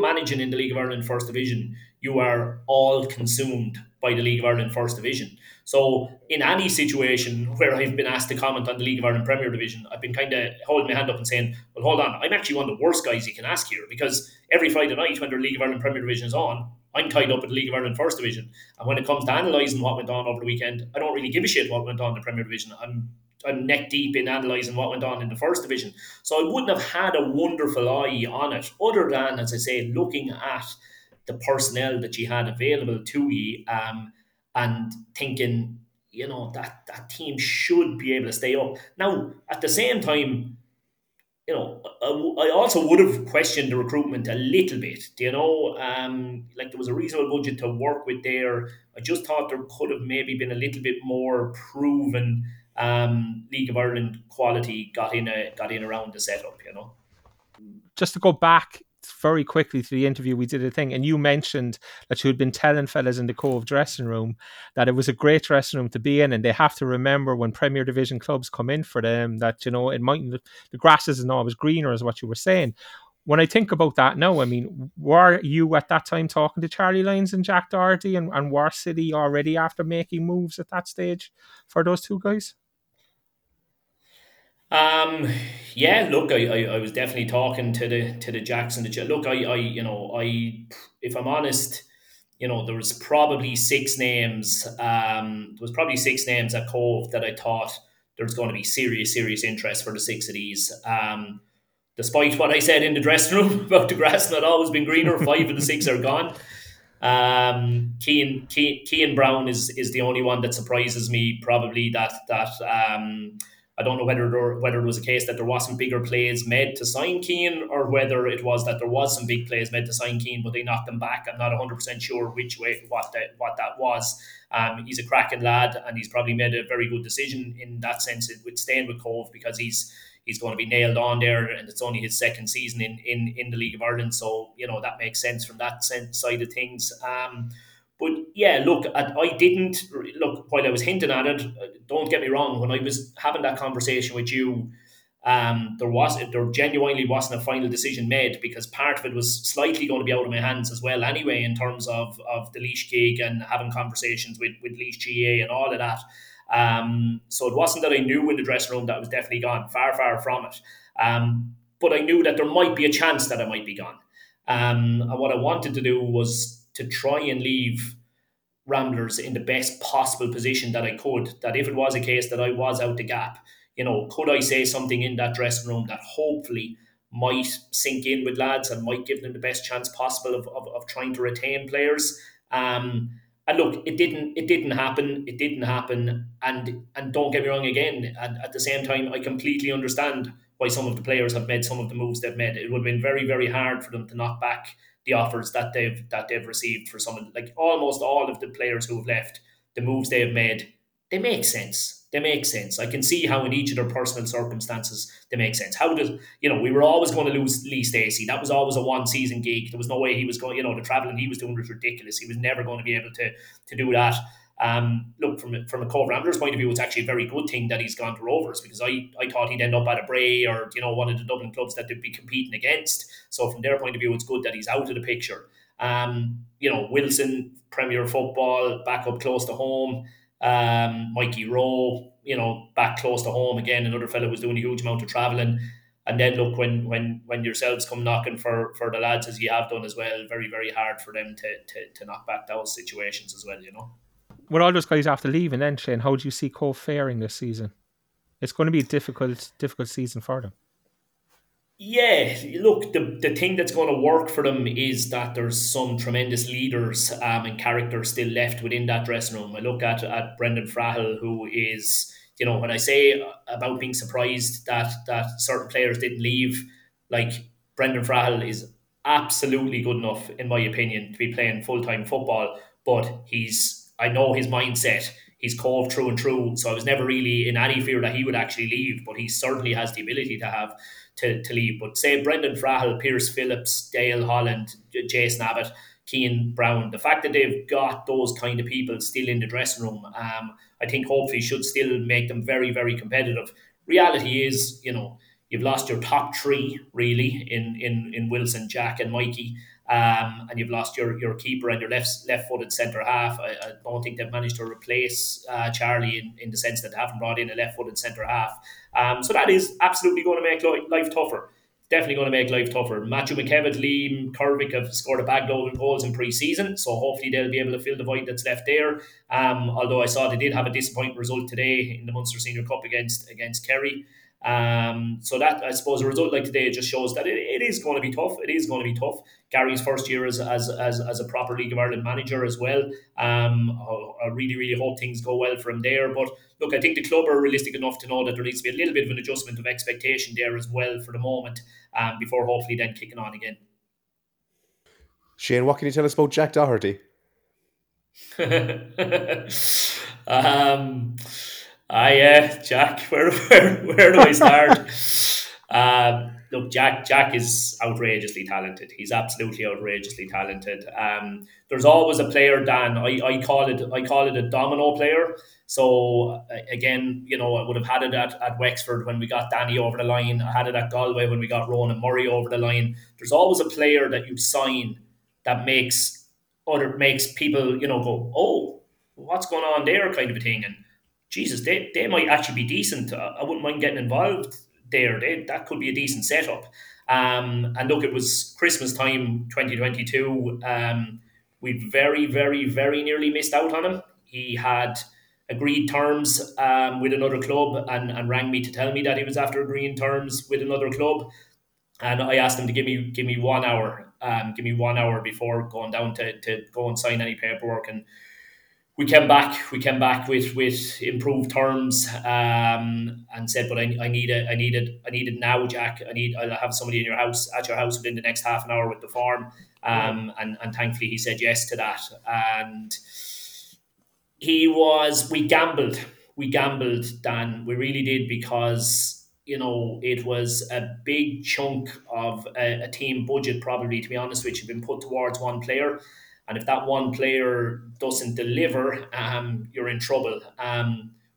managing in the League of Ireland First Division, you are all consumed by the League of Ireland First Division. So in any situation where I've been asked to comment on the League of Ireland Premier Division, I've been kind of holding my hand up and saying, well, hold on, I'm actually one of the worst guys you can ask here, because every Friday night when the League of Ireland Premier Division is on, I'm tied up at the League of Ireland First Division. And when it comes to analysing what went on over the weekend, I don't really give a shit what went on in the Premier Division. I'm neck deep in analysing what went on in the First Division. So I wouldn't have had a wonderful eye on it, other than, as I say, looking at the personnel that you had available to you, and thinking, you know, that team should be able to stay up. Now, at the same time, you know, I also would have questioned the recruitment a little bit. You know, like, there was a reasonable budget to work with there. I just thought there could have maybe been a little bit more proven League of Ireland quality got in around the setup, you know. Just to go back very quickly to the interview, we did a thing, and you mentioned that you had been telling fellas in the Cobh dressing room that it was a great dressing room to be in, and they have to remember when Premier Division clubs come in for them that, you know, it mightn't, the grass isn't always greener, is what you were saying. When I think about that now, I mean, were you at that time talking to Charlie Lyons and Jack Doherty and were City already after making moves at that stage for those two guys? Yeah, look, I was definitely talking to the Jacks and the, look, I if I'm honest, you know, there was probably six names at Cobh that I thought there's going to be serious interest for the six of these. Despite what I said in the dressing room about the grass not always been greener, 5 of the 6 are gone. Cian Brown is the only one that surprises me, probably, that I don't know whether it was a case that there wasn't bigger plays made to sign Keane, or whether it was that there was some big plays made to sign Keane, but they knocked them back. I'm not 100% sure which way, what that was. He's a cracking lad, and he's probably made a very good decision in that sense with staying with Cobh, because he's going to be nailed on there, and it's only his second season in the League of Ireland. So, you know, that makes sense from that side of things. But yeah, look, while I was hinting at it, don't get me wrong, when I was having that conversation with you, there genuinely wasn't a final decision made, because part of it was slightly going to be out of my hands as well anyway, in terms of the Laois gig and having conversations with Laois GA and all of that. So it wasn't that I knew in the dressing room that I was definitely gone, far, far from it. But I knew that there might be a chance that I might be gone. And what I wanted to do was to try and leave Ramblers in the best possible position that I could, that if it was a case that I was out the gap, you know, could I say something in that dressing room that hopefully might sink in with lads and might give them the best chance possible of trying to retain players. And look, it didn't happen. And don't get me wrong again, at the same time, I completely understand why some of the players have made some of the moves they've made. It would have been very, very hard for them to knock back the offers that they've received for someone. Like, almost all of the players who have left, the moves they have made, they make sense. I can see how in each of their personal circumstances they make sense. How does, you know, we were always going to lose Lee Stacey. That was always a one-season gig. There was no way he was going, you know, the travelling he was doing was ridiculous. He was never going to be able to do that. Look, from a Cobh Ramblers point of view, it's actually a very good thing that he's gone to Rovers, because I thought he'd end up at a Bray or, you know, one of the Dublin clubs that they'd be competing against. So from their point of view, it's good that he's out of the picture. You know, Wilson, Premier Football, back up close to home. Mikey Rowe, you know, back close to home again. Another fella was doing a huge amount of travelling. And then look, when yourselves come knocking for the lads, as you have done as well, very, very hard for them to knock back those situations as well, you know. With all those guys after leaving then, Shane, how do you see Cobh faring this season? It's going to be a difficult season for them. Yeah, look, the thing that's going to work for them is that there's some tremendous leaders and characters still left within that dressing room. I look at Brendan Frahill, who is, you know, when I say about being surprised that certain players didn't leave, like Brendan Frahill is absolutely good enough, in my opinion, to be playing full-time football, but I know his mindset. He's Cobh through and through, so I was never really in any fear that he would actually leave, but he certainly has the ability to have to leave. But say Brendan Frahill, Pierce Phillips, Dale Holland, Jason Abbott, Cian Brown, the fact that they've got those kind of people still in the dressing room, I think hopefully should still make them very, very competitive. Reality is, you know, you've lost your top three, really, in Wilson, Jack and Mikey. And you've lost your keeper and your left-footed centre-half. I don't think they've managed to replace Charlie in the sense that they haven't brought in a left-footed centre-half. So that is absolutely going to make life tougher. Definitely going to make life tougher. Matthew McKevitt, Liam Kerwick have scored a bagload of goals in pre-season, so hopefully they'll be able to fill the void that's left there. Although I saw they did have a disappointing result today in the Munster Senior Cup against Kerry. So that, I suppose, a result like today just shows that it is going to be tough. It is going to be tough. Gary's first year as a proper League of Ireland manager as well. I really, really hope things go well from there. But look, I think the club are realistic enough to know that there needs to be a little bit of an adjustment of expectation there as well for the moment, before hopefully then kicking on again. Shane, what can you tell us about Jack Doherty? Jack, where do I start? Look, Jack is outrageously talented. He's absolutely outrageously talented. There's always a player, Dan. I call it a domino player. So again, you know, I would have had it at Wexford when we got Danny over the line. I had it at Galway when we got Ronan Murray over the line. There's always a player that you sign that makes people, you know, go, oh, what's going on there, kind of a thing, and Jesus, they might actually be decent. I wouldn't mind getting involved there. That could be a decent setup. And look, it was Christmas time 2022. We very, very, very nearly missed out on him. He had agreed terms with another club and rang me to tell me that he was after agreeing terms with another club. And I asked him to give me 1 hour. Before going down to go and sign any paperwork, and We came back with improved terms, and said, "But I need it now, Jack. I'll have somebody at your house within the next half an hour with the form." And thankfully he said yes to that. And we gambled, Dan. We really did, because, you know, it was a big chunk of a team budget, probably, to be honest, which had been put towards one player. And if that one player doesn't deliver, you're in trouble.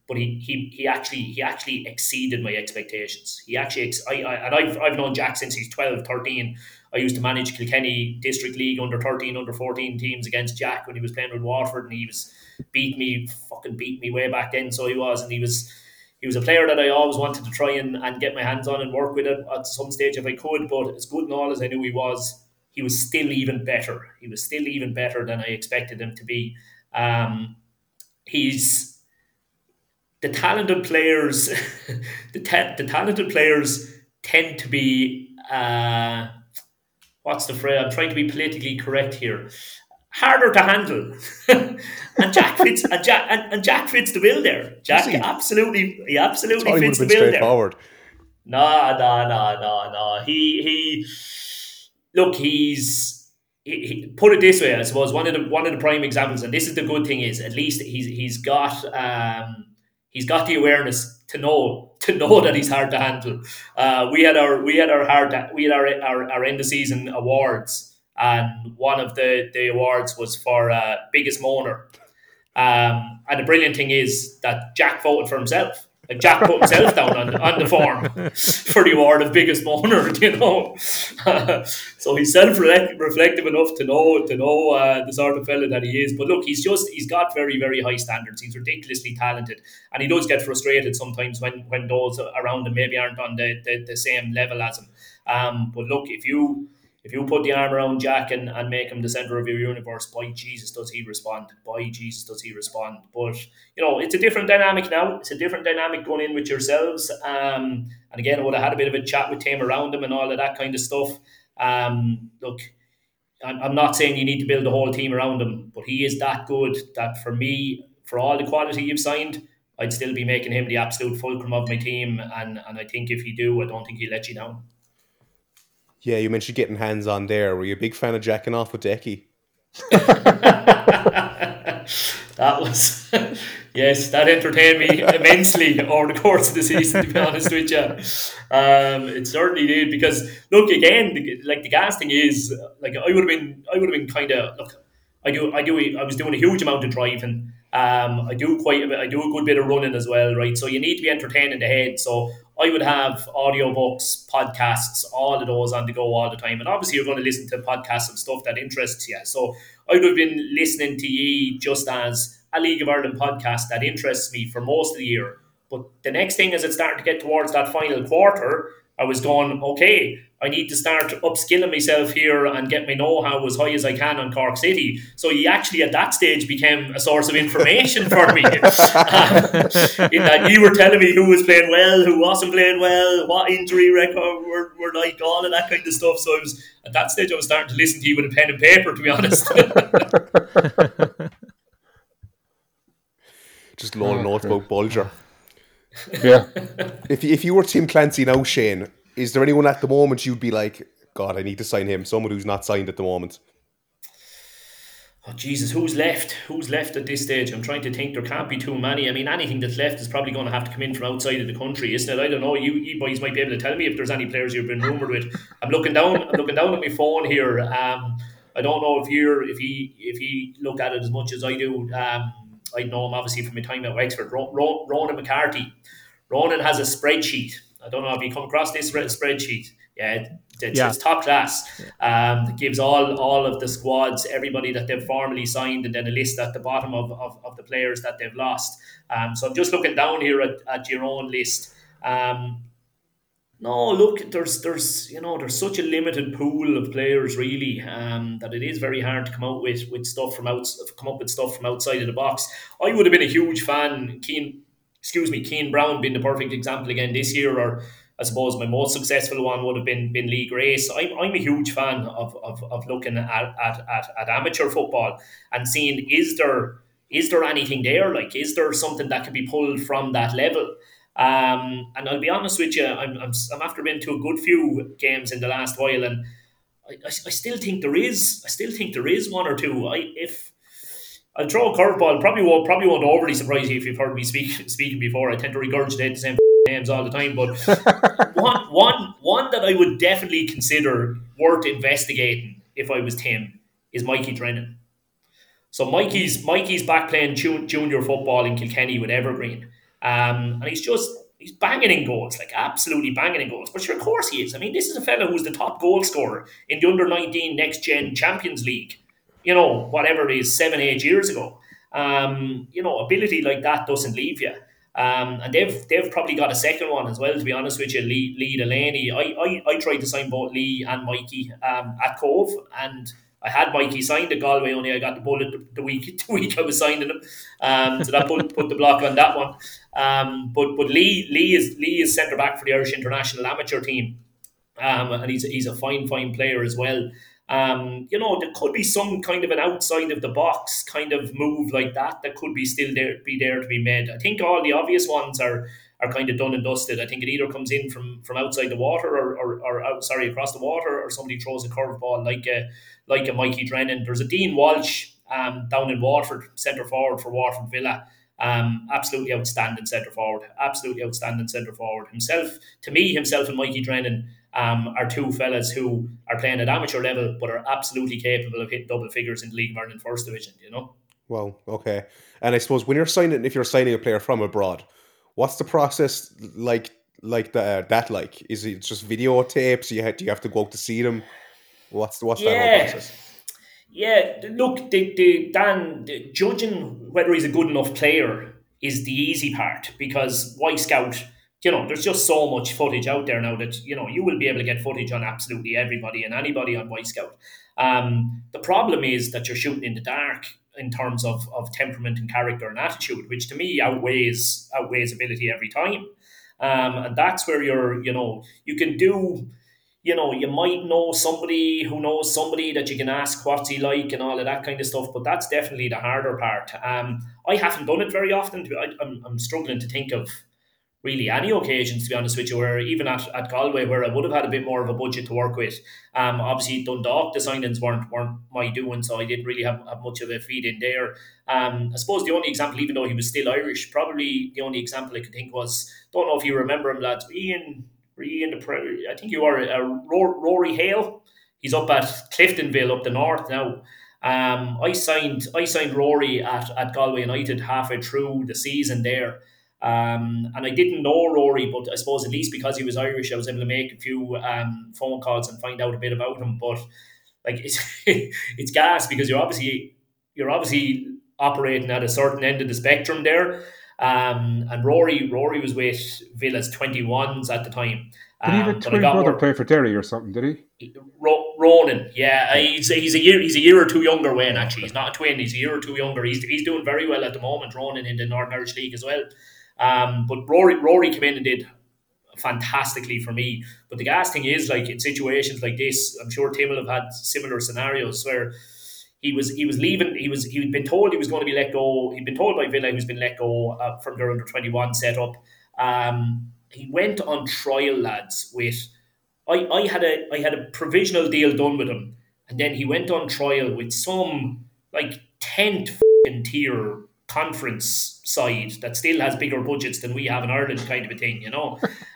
But he actually exceeded my expectations. He actually I've known Jack since he's 12, 13. I used to manage Kilkenny District League under 13, under 14 teams against Jack when he was playing with Waterford, and he was beat me way back then. So he was, and he was a player that I always wanted to try and get my hands on and work with at some stage if I could. But as good and all as I knew he was, he was still even better. He was still even better than I expected him to be. He's the talented players. the talented players tend to be what's the phrase? I'm trying to be politically correct here. Harder to handle. and Jack fits the bill there. Jack absolutely fits the bill there. No. He. Look, he put it this way, I suppose, one of the prime examples, and this is the good thing, is at least he's got the awareness to know that he's hard to handle. We had our end of season awards, and one of the awards was for biggest moaner, and the brilliant thing is that Jack voted for himself. And Jack put himself down on the form for the award of biggest moaner, you know. So he's self-reflective enough to know the sort of fella that he is. But look, he's got very, very high standards. He's ridiculously talented, and he does get frustrated sometimes when those around him maybe aren't on the same level as him. But look, if you put the arm around Jack and make him the centre of your universe, by Jesus, does he respond. By Jesus, does he respond. But, you know, it's a different dynamic now. It's a different dynamic going in with yourselves. And again, I would have had a bit of a chat with Tim around him and all of that kind of stuff. Look, I'm not saying you need to build a whole team around him, but he is that good that for me, for all the quality you've signed, I'd still be making him the absolute fulcrum of my team. And I think if you do, I don't think he'll let you down. Yeah, you mentioned getting hands on there. Were you a big fan of jacking off with Decky? That entertained me immensely over the course of the season, to be honest with you. It certainly did, because look, again, the gas thing is, like, I would have been kind of, look, I was doing a huge amount of driving. I do quite a bit. I do a good bit of running as well, right? So you need to be entertaining the head. So I would have audiobooks, podcasts, all of those on the go all the time. And obviously you're going to listen to podcasts and stuff that interests you. So I would have been listening to ye just as a League of Ireland podcast that interests me for most of the year. But the next thing as it started to get towards that final quarter, I was going, okay, I need to start upskilling myself here and get my know-how as high as I can on Cork City. So he actually at that stage became a source of information for me. In that you were telling me who was playing well, who wasn't playing well, what injury record were like, all of that kind of stuff. So at that stage I was starting to listen to you with a pen and paper, to be honest. Just loaning out about Bulger. Yeah. If you were Tim Clancy now, Shane, is there anyone at the moment you'd be like, God, I need to sign him? Someone who's not signed at the moment. Oh, Jesus, who's left? Who's left at this stage? I'm trying to think. There can't be too many. I mean, anything that's left is probably going to have to come in from outside of the country, isn't it? I don't know. You boys might be able to tell me if there's any players you've been rumoured with. I'm looking down at my phone here. I don't know if he looked at it as much as I do. I know him, obviously, from my time at Wexford. Ronan McCarthy. Ronan has a spreadsheet. I don't know if you come across this spreadsheet. Yeah, it's top class. It gives all of the squads, everybody that they've formally signed, and then a list at the bottom of the players that they've lost. So I'm just looking down here at your own list. No, look, there's such a limited pool of players really that it is very hard to come up with stuff from outside of the box. I would have been a huge fan, Keane Brown being the perfect example again this year, or I suppose my most successful one would have been Lee Grace. I'm a huge fan of looking at amateur football and seeing is there anything there? Like, is there something that can be pulled from that level? And I'll be honest with you, I'm after been to a good few games in the last while, and I still think there is. I still think there is one or two. I'll throw a curveball. Probably won't overly surprise you if you've heard me speaking before. I tend to regurgitate the same names all the time, but one that I would definitely consider worth investigating if I was Tim is Mikey Drennan. So Mikey's back playing junior football in Kilkenny with Evergreen, and he's banging in goals, like absolutely banging in goals. But sure, of course he is. I mean, this is a fella who's the top goal scorer in the Under-19 Next Gen Champions League. You know, whatever it is, 7-8 years ago. You know, ability like that doesn't leave you. And they've probably got a second one as well, to be honest with you, Lee Delaney. I tried to sign both Lee and Mikey at Cobh, and I had Mikey signed at Galway, only I got the bullet the week I was signing him. So that put the block on that one. But Lee is centre back for the Irish international amateur team. And he's a fine player as well. You know, there could be some kind of an outside of the box kind of move like that could be still there to be made. I think all the obvious ones are kind of done and dusted. I think it either comes in from outside the water or across the water, or somebody throws a curveball like a Mikey Drennan. There's a Dean Walsh down in Waterford, centre forward for Waterford Villa. Absolutely outstanding centre forward. Himself and Mikey Drennan are two fellas who are playing at amateur level but are absolutely capable of hitting double figures in the League of Ireland First Division, you know? Wow, okay. And I suppose when you're signing a player from abroad, What's the process like? Is it just videotapes? Do you have to go out to see them? What's that whole process? Yeah, look, Dan, judging whether he's a good enough player is the easy part, because Wyscout, there's just so much footage out there now that, you will be able to get footage on absolutely everybody and anybody on Wyscout. The problem is that you're shooting in the dark in terms of temperament and character and attitude, which to me outweighs ability every time. And that's where you're, you can do... you might know somebody who knows somebody that you can ask what's he like and all of that kind of stuff, but that's definitely the harder part. I haven't done it very often. I'm struggling to think of really any occasions, to be honest with you, where even at Galway, where I would have had a bit more of a budget to work with. Obviously, Dundalk, the signings weren't my doing, so I didn't really have much of a feed in there. I suppose the only example, even though he was still Irish, probably the only example I could think was, don't know if you remember him, lads, I think you are Rory Hale. He's up at Cliftonville up the north now. I signed Rory at Galway United halfway through the season there. And I didn't know Rory, but I suppose at least because he was Irish, I was able to make a few phone calls and find out a bit about him. But it's gas, because you're obviously operating at a certain end of the spectrum there. And Rory was with Villa's 21s at the time. Did he have a twin brother play for Derry or something, did he? Ronan, yeah. He's a year or two younger, Wayne, actually. He's not a twin, he's a year or two younger. He's doing very well at the moment, Ronan, in the Northern Irish League as well. But Rory came in and did fantastically for me. But the gas thing is, in situations like this, I'm sure Tim will have had similar scenarios where... He was leaving. He'd been told he was going to be let go. He'd been told by Villa he was been let go from their under 21 setup. He went on trial, lads. I had a provisional deal done with him, and then he went on trial with some 10th tier conference side that still has bigger budgets than we have in Ireland, kind of a thing,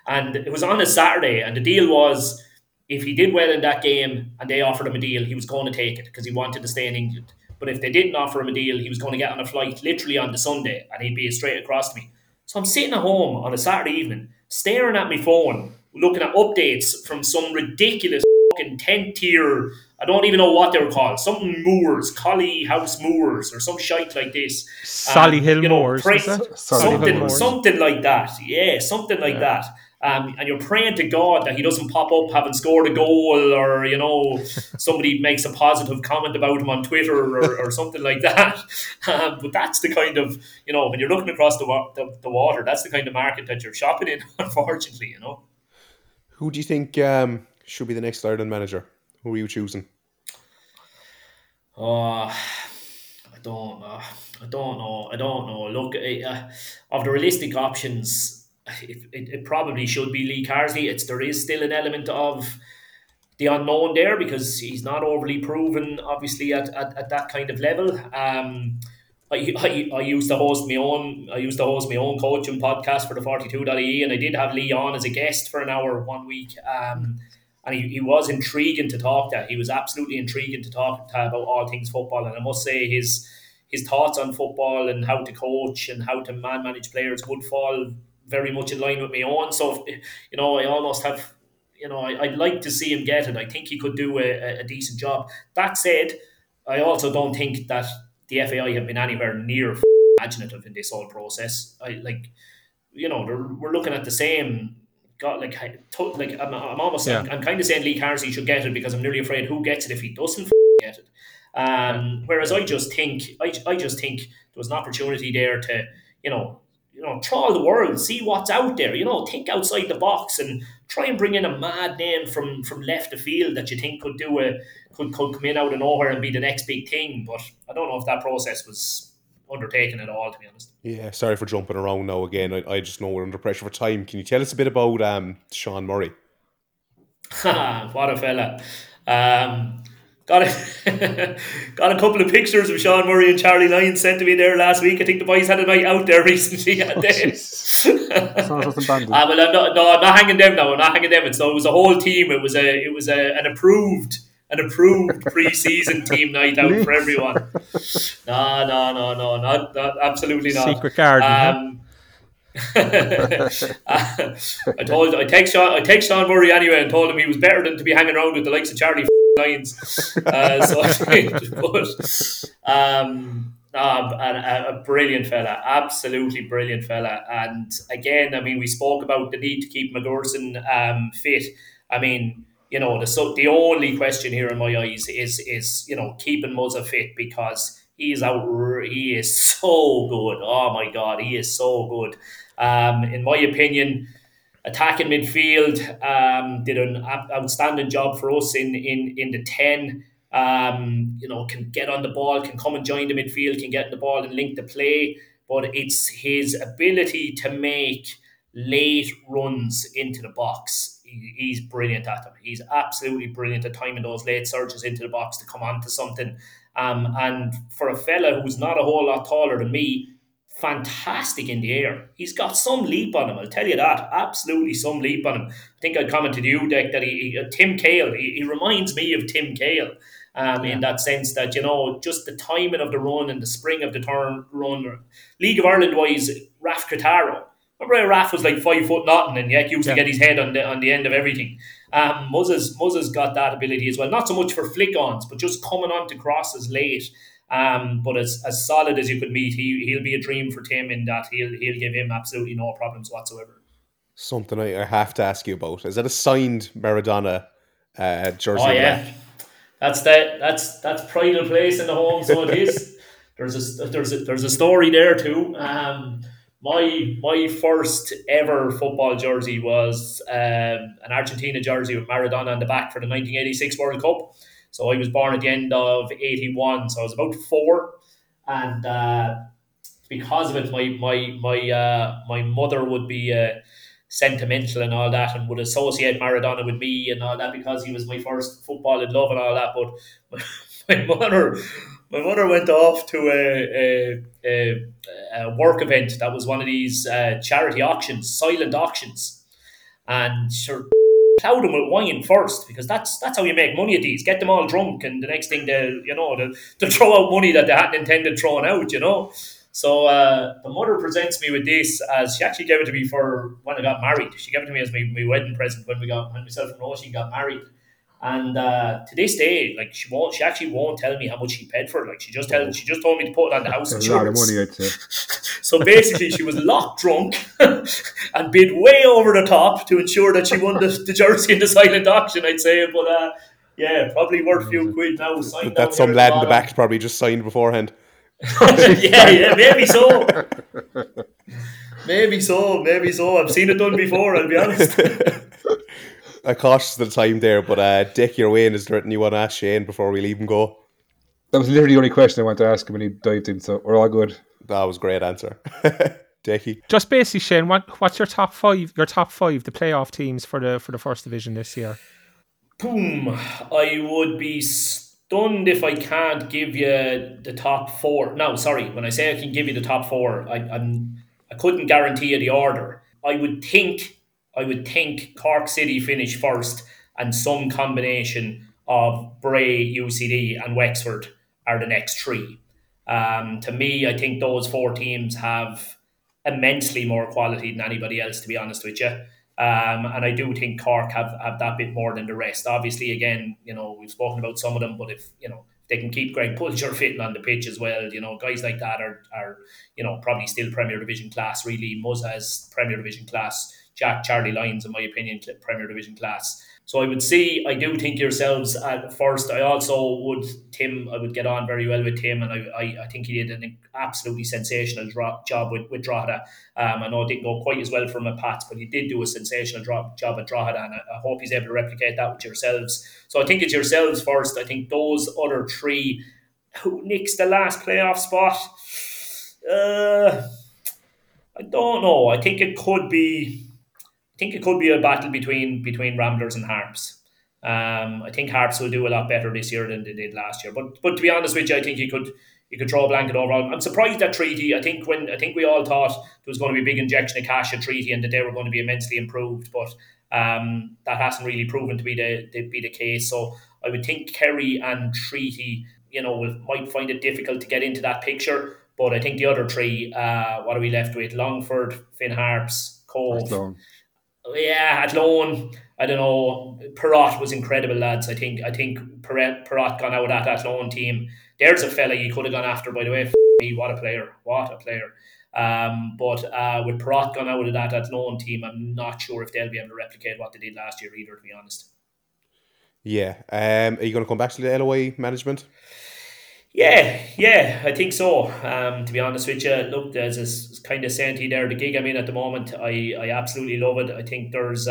And it was on a Saturday, and the deal was, if he did well in that game and they offered him a deal, he was going to take it because he wanted to stay in England. But if they didn't offer him a deal, he was going to get on a flight literally on the Sunday and he'd be straight across to me. So I'm sitting at home on a Saturday evening, staring at my phone, looking at updates from some ridiculous fucking 10th tier, I don't even know what they were called, something Moors, Collie House Moors or some shite like this. Sally Hill Moors. Something like that. Yeah, something like that. And you're praying to God that he doesn't pop up having scored a goal or, somebody makes a positive comment about him on Twitter or something like that. But that's the kind of, when you're looking across the water, that's the kind of market that you're shopping in, unfortunately, Who do you think should be the next Ireland manager? Who are you choosing? I don't know. Look, of the realistic options... It probably should be Lee Carsley. There is still an element of the unknown there because he's not overly proven, obviously, at that kind of level. I used to host my own coaching podcast for the 42.ie, and I did have Lee on as a guest for an hour one week. And he was intriguing to talk to. He was absolutely intriguing to talk to about all things football. And I must say his thoughts on football and how to coach and how to manage players would fall very much in line with my own. So, I almost have, I'd like to see him get it. I think he could do a decent job. That said, I also don't think that the FAI have been anywhere near imaginative in this whole process. We're looking at the same. I'm kind of saying Lee Carsley should get it because I'm nearly afraid who gets it if he doesn't get it. Whereas I just think there was an opportunity there to, trawl the world, see what's out there, think outside the box and try and bring in a mad name from left of field that you think could do could come in out of nowhere and be the next big thing. But I don't know if that process was undertaken at all, to be honest. Yeah, sorry for jumping around now again. I just know we're under pressure for time. Can you tell us a bit about Sean Murray? What a fella. Got a couple of pictures of Sean Murray and Charlie Lyons sent to me there last week. I think the boys had a night out there recently. I'm not hanging them now. I'm not hanging them. So it was a whole team. It was an approved pre-season team night out for everyone. No, absolutely not. Secret garden. I take Sean Murray anyway and told him he was better than to be hanging around with the likes of Charlie Lyons. So I changed. But a brilliant fella, absolutely brilliant fella. And again, I mean, we spoke about the need to keep McGurson fit. I mean, you know, the only question here in my eyes is you know, keeping Muzza fit, because he is so good. Oh my God, he is so good. In my opinion, attacking midfield did an outstanding job for us in the 10. You know, can get on the ball, can come and join the midfield, can get on the ball and link the play. But it's his ability to make late runs into the box. He's brilliant at them. He's absolutely brilliant at timing those late surges into the box to come on to something. And for a fella who's not a whole lot taller than me, fantastic in the air. He's got some leap on him, I'll tell you that. Absolutely some leap on him. I think I commented to you, Dick, that Tim Cahill, he reminds me of Tim Cahill in that sense that, you know, just the timing of the run and the spring of the turn run. League of Ireland-wise, Raf Cotaro. Remember how Raf was like 5'0" and yet used to get his head on the end of everything. Muzza's got that ability as well. Not so much for flick-ons, but just coming on to crosses late. But as solid as you could meet, he'll be a dream for Tim in that he'll give him absolutely no problems whatsoever. Something I have to ask you about. Is that a signed Maradona jersey? Oh yeah, black? That's pride of place in the home, so it is. There's a story there too. My first ever football jersey was an Argentina jersey with Maradona on the back for the 1986 World Cup. So I was born at the end of 81, so I was about 4, and because of it, my mother would be sentimental and all that, and would associate Maradona with me and all that because he was my first football in love and all that. But my mother went off to a work event that was one of these charity auctions, silent auctions, and sure. Cloud them with wine first, because that's how you make money at these. Get them all drunk, and the next thing they'll throw out money that they hadn't intended throwing out, you know. So the mother presents me with this, as she actually gave it to me for when I got married. She gave it to me as my wedding present when myself and Roisin got married. And to this day, like she actually won't tell me how much she paid for it. Like she just told me to put it on the house insurance. A lot of money, I'd say. So basically, she was locked drunk and bid way over the top to ensure that she won the jersey in the silent auction, I'd say. But yeah, probably worth a few quid now. That's some lad in the back probably just signed beforehand. yeah, maybe so. Maybe so. I've seen it done before, I'll be honest. I'm cautious of the time there, but Dick, you're Wayne. Is there anything you want to ask Shane before we leave him go? That was literally the only question I wanted to ask him when he dived in, so we're all good. That was a great answer. Dickie. Just basically, Shane, what's your top five? Your top five, the playoff teams for the first division this year. Boom. I would be stunned if I can't give you the top 4. No, sorry. When I say I can give you the top 4, I couldn't guarantee you the order. I would think Cork City finish first, and some combination of Bray, UCD and Wexford are the next 3. To me, I think those 4 teams have immensely more quality than anybody else, to be honest with you. And I do think Cork have that bit more than the rest. Obviously, again, you know, we've spoken about some of them, but if, you know, they can keep Greg Pulcher fitting on the pitch as well. You know, guys like that are you know, probably still Premier Division class, really. Muzza's Premier Division class. Charlie Lyons, in my opinion, Premier Division class. So I do think yourselves at first. I also would, Tim, I would get on very well with Tim, and I think he did an absolutely sensational job with Drogheda. I know it didn't go quite as well for him at Pat's, but he did do a sensational job at Drogheda, and I hope he's able to replicate that with yourselves. So I think it's yourselves first. I think those other 3, who nicks the last playoff spot? I don't know. I think it could be a battle between Ramblers and Harps. I think Harps will do a lot better this year than they did last year. But to be honest with you, I think you could throw a blanket overall. I'm surprised at Treaty. I think we all thought there was going to be a big injection of cash at Treaty and that they were going to be immensely improved, but that hasn't really proven to be the case. So I would think Kerry and Treaty, you know, might find it difficult to get into that picture. But I think the other three, what are we left with? Longford, Finn Harps, Cobh. Yeah, Athlone. I don't know. Perrott was incredible, lads. I think Perrott gone out of that Athlone team. There's a fella you could have gone after, by the way. What a player. But with Perrott gone out of that Athlone team, I'm not sure if they'll be able to replicate what they did last year either, to be honest. Yeah. Are you going to come back to the LOI management? Yeah, I think so. To be honest with you, look, there's this kind of sanity there. The gig I'm in at the moment, I absolutely love it. I think there's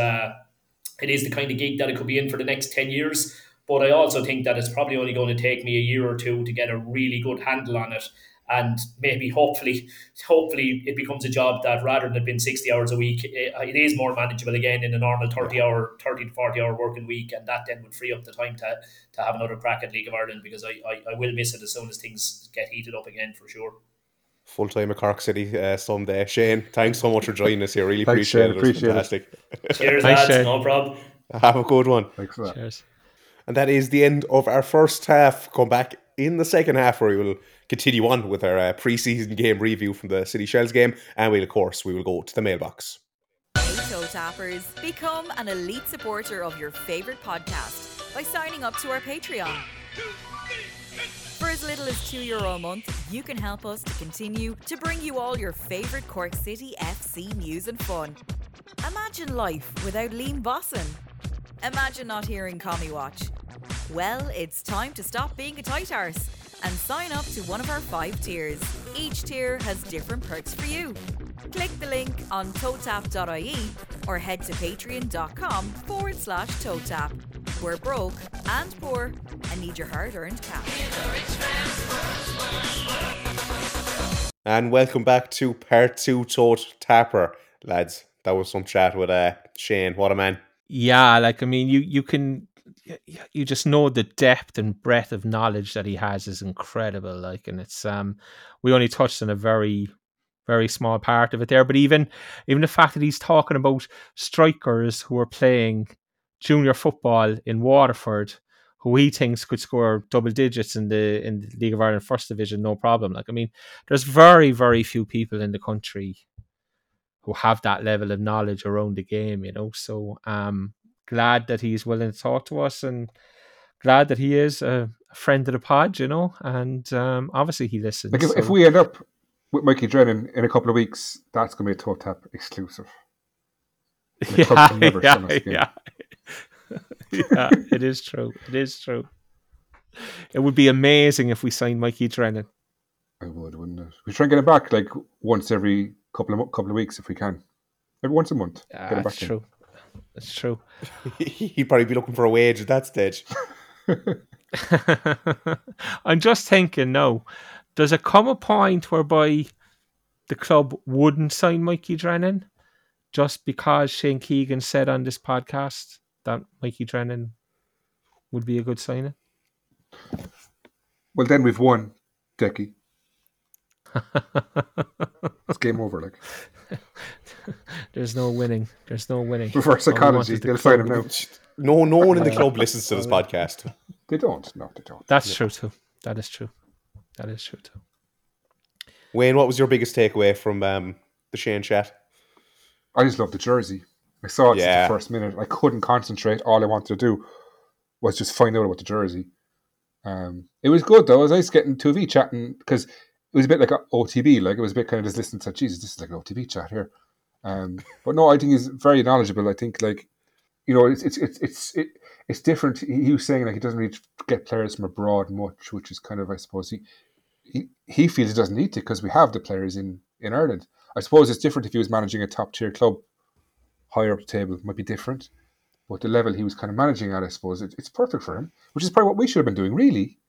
it is the kind of gig that it could be in for the next 10 years. But I also think that it's probably only going to take me a year or two to get a really good handle on it. And maybe, hopefully it becomes a job that rather than it being 60 hours a week, it is more manageable again in a normal 30 to 40 hour working week, and that then would free up the time to have another crack at League of Ireland, because I will miss it as soon as things get heated up again, for sure. Full time at Cork City someday. Shane, thanks so much for joining us here. Really thanks, appreciate Shane, it. It was fantastic. Cheers, thanks, lads. No problem. Have a good one. Thanks for that. Cheers. And that is the end of our first half. Come back in the second half, where we will continue on with our pre-season game review from the City Shells game, and we will go to the mailbox. Hey Toe Tappers, become an elite supporter of your favourite podcast by signing up to our Patreon. One, two, three, for as little as €2 a month, you can help us to continue to bring you all your favourite Cork City FC news and fun. Imagine life without Liam Bosson. Imagine not hearing Commie Watch. Well, it's time to stop being a tight arse and sign up to one of our 5 tiers. Each tier has different perks for you. Click the link on toetap.ie or head to patreon.com/toetap. We're broke and poor and need your hard-earned cash. And welcome back to part 2, Tote Tapper. Lads, that was some chat with Shane. What a man. Yeah, you can... You just know the depth and breadth of knowledge that he has is incredible. And it's we only touched on a very, very small part of it there. But even the fact that he's talking about strikers who are playing junior football in Waterford, who he thinks could score double digits in the League of Ireland First Division, no problem. There's very, very few people in the country who have that level of knowledge around the game. So. Glad that he's willing to talk to us, and glad that he is a friend of the pod, and obviously he listens. If we end up with Mikey Drennan in a couple of weeks, that's going to be a Toe Tap exclusive. Yeah, it is true. It would be amazing if we signed Mikey Drennan. I would, wouldn't it? We try and get him back once every couple of weeks if we can. Maybe once a month. Get him back in. True. That's true. He'd probably be looking for a wage at that stage. I'm just thinking now, does it come a point whereby the club wouldn't sign Mikey Drennan just because Shane Keegan said on this podcast that Mikey Drennan would be a good signing? Well, then we've won, Decky. It's game over, There's no winning. Reverse psychology. They'll find him now. No one in the club listens to this podcast. They don't. No, they don't. That is true too. Wayne, what was your biggest takeaway from the Shane chat? I just love the jersey. I saw it since the first minute. I couldn't concentrate. All I wanted to do was just find out about the jersey. It was good though. As I was getting 2V chatting, because it was a bit like OTB. It was a bit kind of just listening to, Jesus, this is like an OTB chat here. But no, I think he's very knowledgeable. I think it's different. He was saying he doesn't really get players from abroad much, which is kind of, I suppose he feels he doesn't need to because we have the players in Ireland. I suppose it's different if he was managing a top tier club higher up the table, might be different. But the level he was kind of managing at, I suppose it's perfect for him, which is probably what we should have been doing really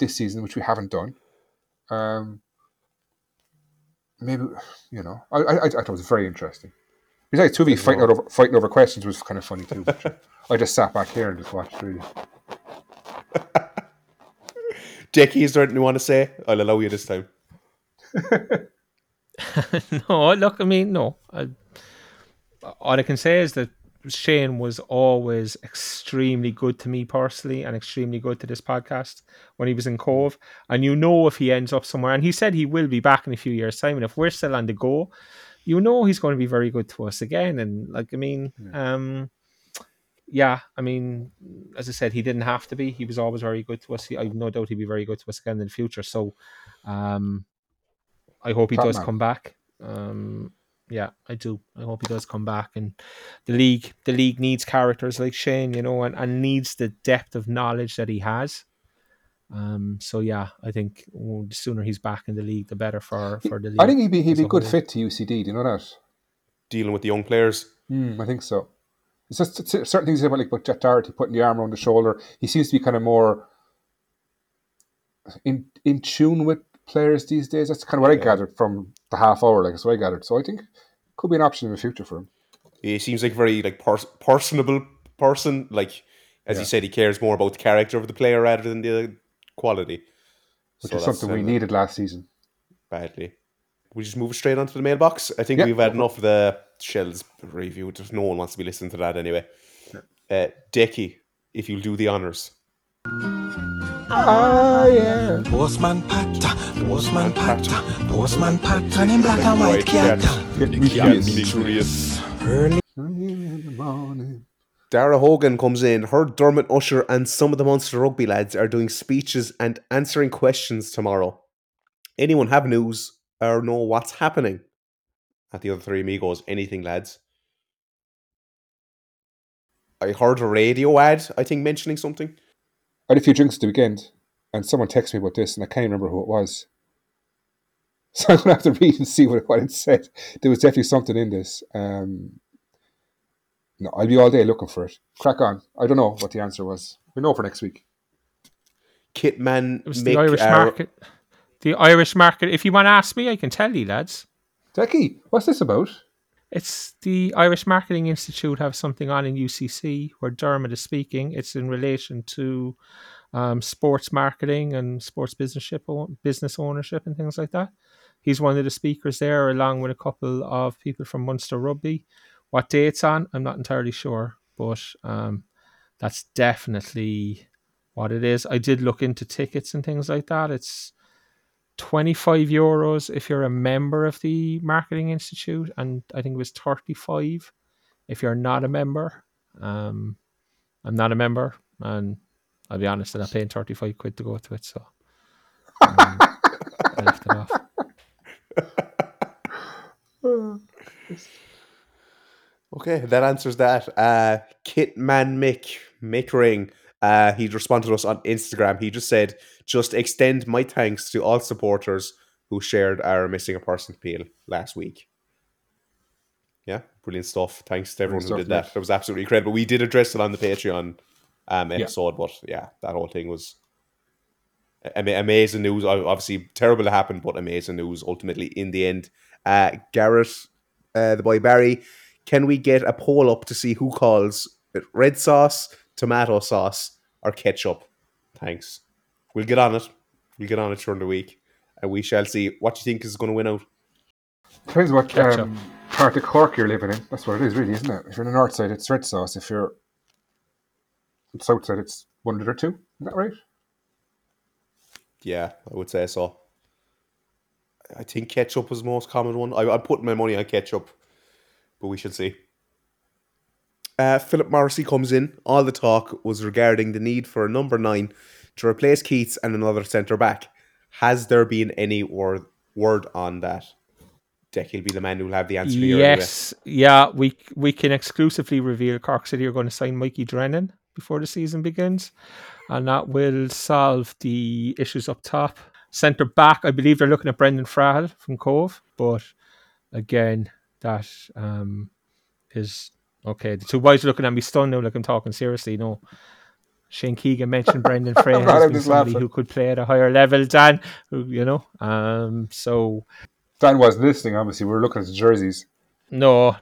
this season, which we haven't done. Maybe, I thought it was very interesting. Besides, 2V fighting over questions was kind of funny too. I just sat back here and just watched, really. Jackie, is there anything you want to say? I'll allow you this time. No, look, all I can say is that Shane was always extremely good to me personally and extremely good to this podcast when he was in Cobh. And you know, if he ends up somewhere, and he said he will be back in a few years' time, and if we're still on the go, you know he's going to be very good to us again. And like, I mean, yeah, I mean, as I said, he didn't have to be. He was always very good to us. I have no doubt he'd be very good to us again in the future. So I hope he does come back. Yeah, I do. I hope he does come back. And the league needs characters like Shane, you know, and needs the depth of knowledge that he has. So yeah, I think the sooner he's back in the league, the better for the league. I think he'd be good fit to UCD. Do you know that? Dealing with the young players. I think so. It's just certain things about, like, about Jack Doherty putting the arm around the shoulder. He seems to be kind of more in tune with players these days. That's kind of what I gathered from the half hour. Like, that's what I gathered. So I think it could be an option in the future for him. He seems like a very personable person. Like, as you said, he cares more about the character of the player rather than the quality, which is something we needed last season badly. We just move straight onto the mailbox. I think we've had enough of the Shells review. Just no one wants to be listening to that anyway. Decky, if you'll do the honours. Ah, yeah. Postman Pat, Postman Pat, Postman Pat, and in black and white cat. Dara Hogan comes in. Her Dermot Usher and some of the Munster Rugby lads are doing speeches and answering questions tomorrow. Anyone have news or know what's happening? At the other three amigos, anything, lads? I heard a radio ad, I think, mentioning something. I had a few drinks at the weekend, and someone texted me about this, and I can't remember who it was. So I'm going to have to read and see what it said. There was definitely something in this. No, I'll be all day looking for it. Crack on. I don't know what the answer was. We'll know for next week. Kitman, it was the Irish market. The Irish market. If you want to ask me, I can tell you, lads. Decky, what's this about? It's the Irish Marketing Institute have something on in UCC where Dermot is speaking. It's in relation to sports marketing and sports business ownership and things like that. He's one of the speakers there, along with a couple of people from Munster Rugby. What day it's on, I'm not entirely sure, but that's definitely what it is. I did look into tickets and things like that. It's €25 if you're a member of the Marketing Institute, and I think it was €35 if you're not a member. I'm not a member, and I'll be honest, I'm not paying £35 to go to it, so I left it off. Okay, that answers that. Kitman Mick Ring. He responded to us on Instagram. He just said, just extend my thanks to all supporters who shared our Missing a Person appeal last week. Yeah, brilliant stuff. Thanks to everyone who did that. That was absolutely incredible. We did address it on the Patreon episode, but yeah, that whole thing was amazing news. Obviously, terrible to happen, but amazing news ultimately in the end. Garrett, the boy Barry, can we get a poll up to see who calls it red sauce, tomato sauce, or ketchup? Thanks. We'll get on it. We'll get on it during the week, and we shall see. What do you think is going to win out? Depends what part of Cork you're living in. That's what it is, really, isn't it? If you're on the north side, it's red sauce. If you're on the south side, it's one or two. Isn't that right? Yeah, I would say so. I think ketchup was the most common one. I'm putting my money on ketchup, but we shall see. Philip Morrissey comes in. All the talk was regarding the need for a number 9 to replace Keats and another centre back. Has there been any word on that? Decky will be the man who will have the answer for you. Yes, anyway. Yeah, we can exclusively reveal Cork City are going to sign Mikey Drennan before the season begins, and that will solve the issues up top. Centre back, I believe they're looking at Brendan Frahill from Cobh, but again, that is. Okay, the two boys are looking at me stunned now, like I'm talking seriously. No, Shane Keegan mentioned Brendan Frahill has been somebody who could play at a higher level. Dan, you know, so Dan wasn't listening. Obviously, we were looking at the jerseys. No,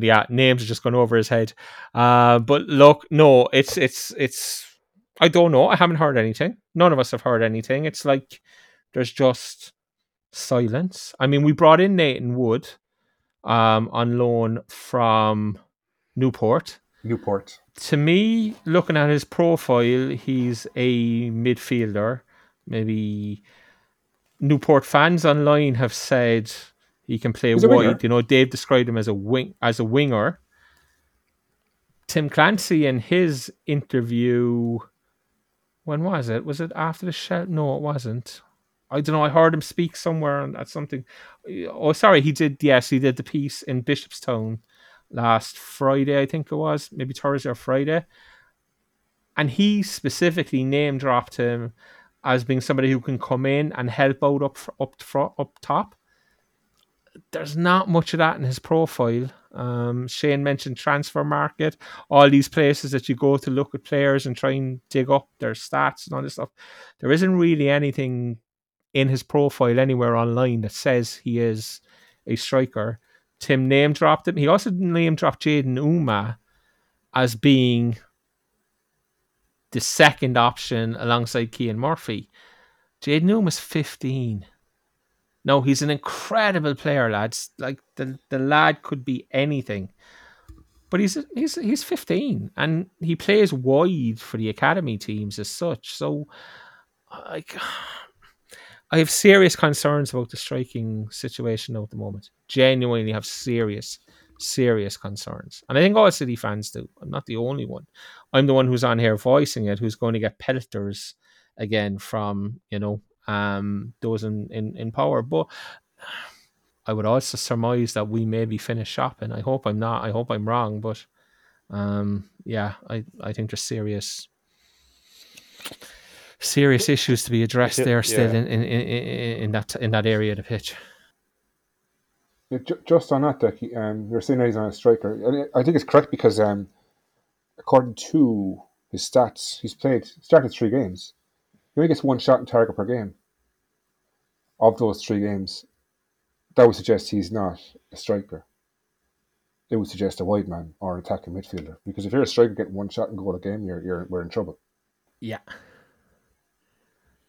yeah, names are just going over his head. But look, no, it's. I don't know. I haven't heard anything. None of us have heard anything. It's like there's just silence. I mean, we brought in Nathan Wood on loan from Newport. To me, looking at his profile, he's a midfielder. Maybe Newport fans online have said he can play wide. You know, they've described him as a winger. Tim Clancy, in his interview, when was it? Was it after the show? No, it wasn't. I don't know. I heard him speak somewhere at something. Oh, sorry, he did. Yes, he did the piece in Bishopstown last Friday, I think it was, maybe Thursday or Friday. And he specifically name dropped him as being somebody who can come in and help out up top. There's not much of that in his profile. Shane mentioned transfer market, all these places that you go to look at players and try and dig up their stats and all this stuff. There isn't really anything in his profile anywhere online that says he is a striker. Tim name dropped him. He also name dropped Jaden Uma as being the second option alongside Cian Murphy. Jaden Uma's 15. No, he's an incredible player, lads. Like the lad could be anything, but he's 15 and he plays wide for the academy teams as such. So, like, I have serious concerns about the striking situation now at the moment. Genuinely have serious concerns. And I think all City fans do. I'm not the only one. I'm the one who's on here voicing it, who's going to get pelters again from, you know, those in power. But I would also surmise that we may be finished shopping. I hope I'm not. I hope I'm wrong. But yeah, I think there's serious issues to be addressed there still in that area of the pitch. Yeah, just on that, Decky, you're saying that he's not a striker. And I think it's correct because according to his stats, started 3 games. He only gets 1 shot on target per game. Of those 3 games, that would suggest he's not a striker. It would suggest a wide man or an attacking midfielder. Because if you're a striker getting 1 shot and goal a game, we're in trouble. Yeah.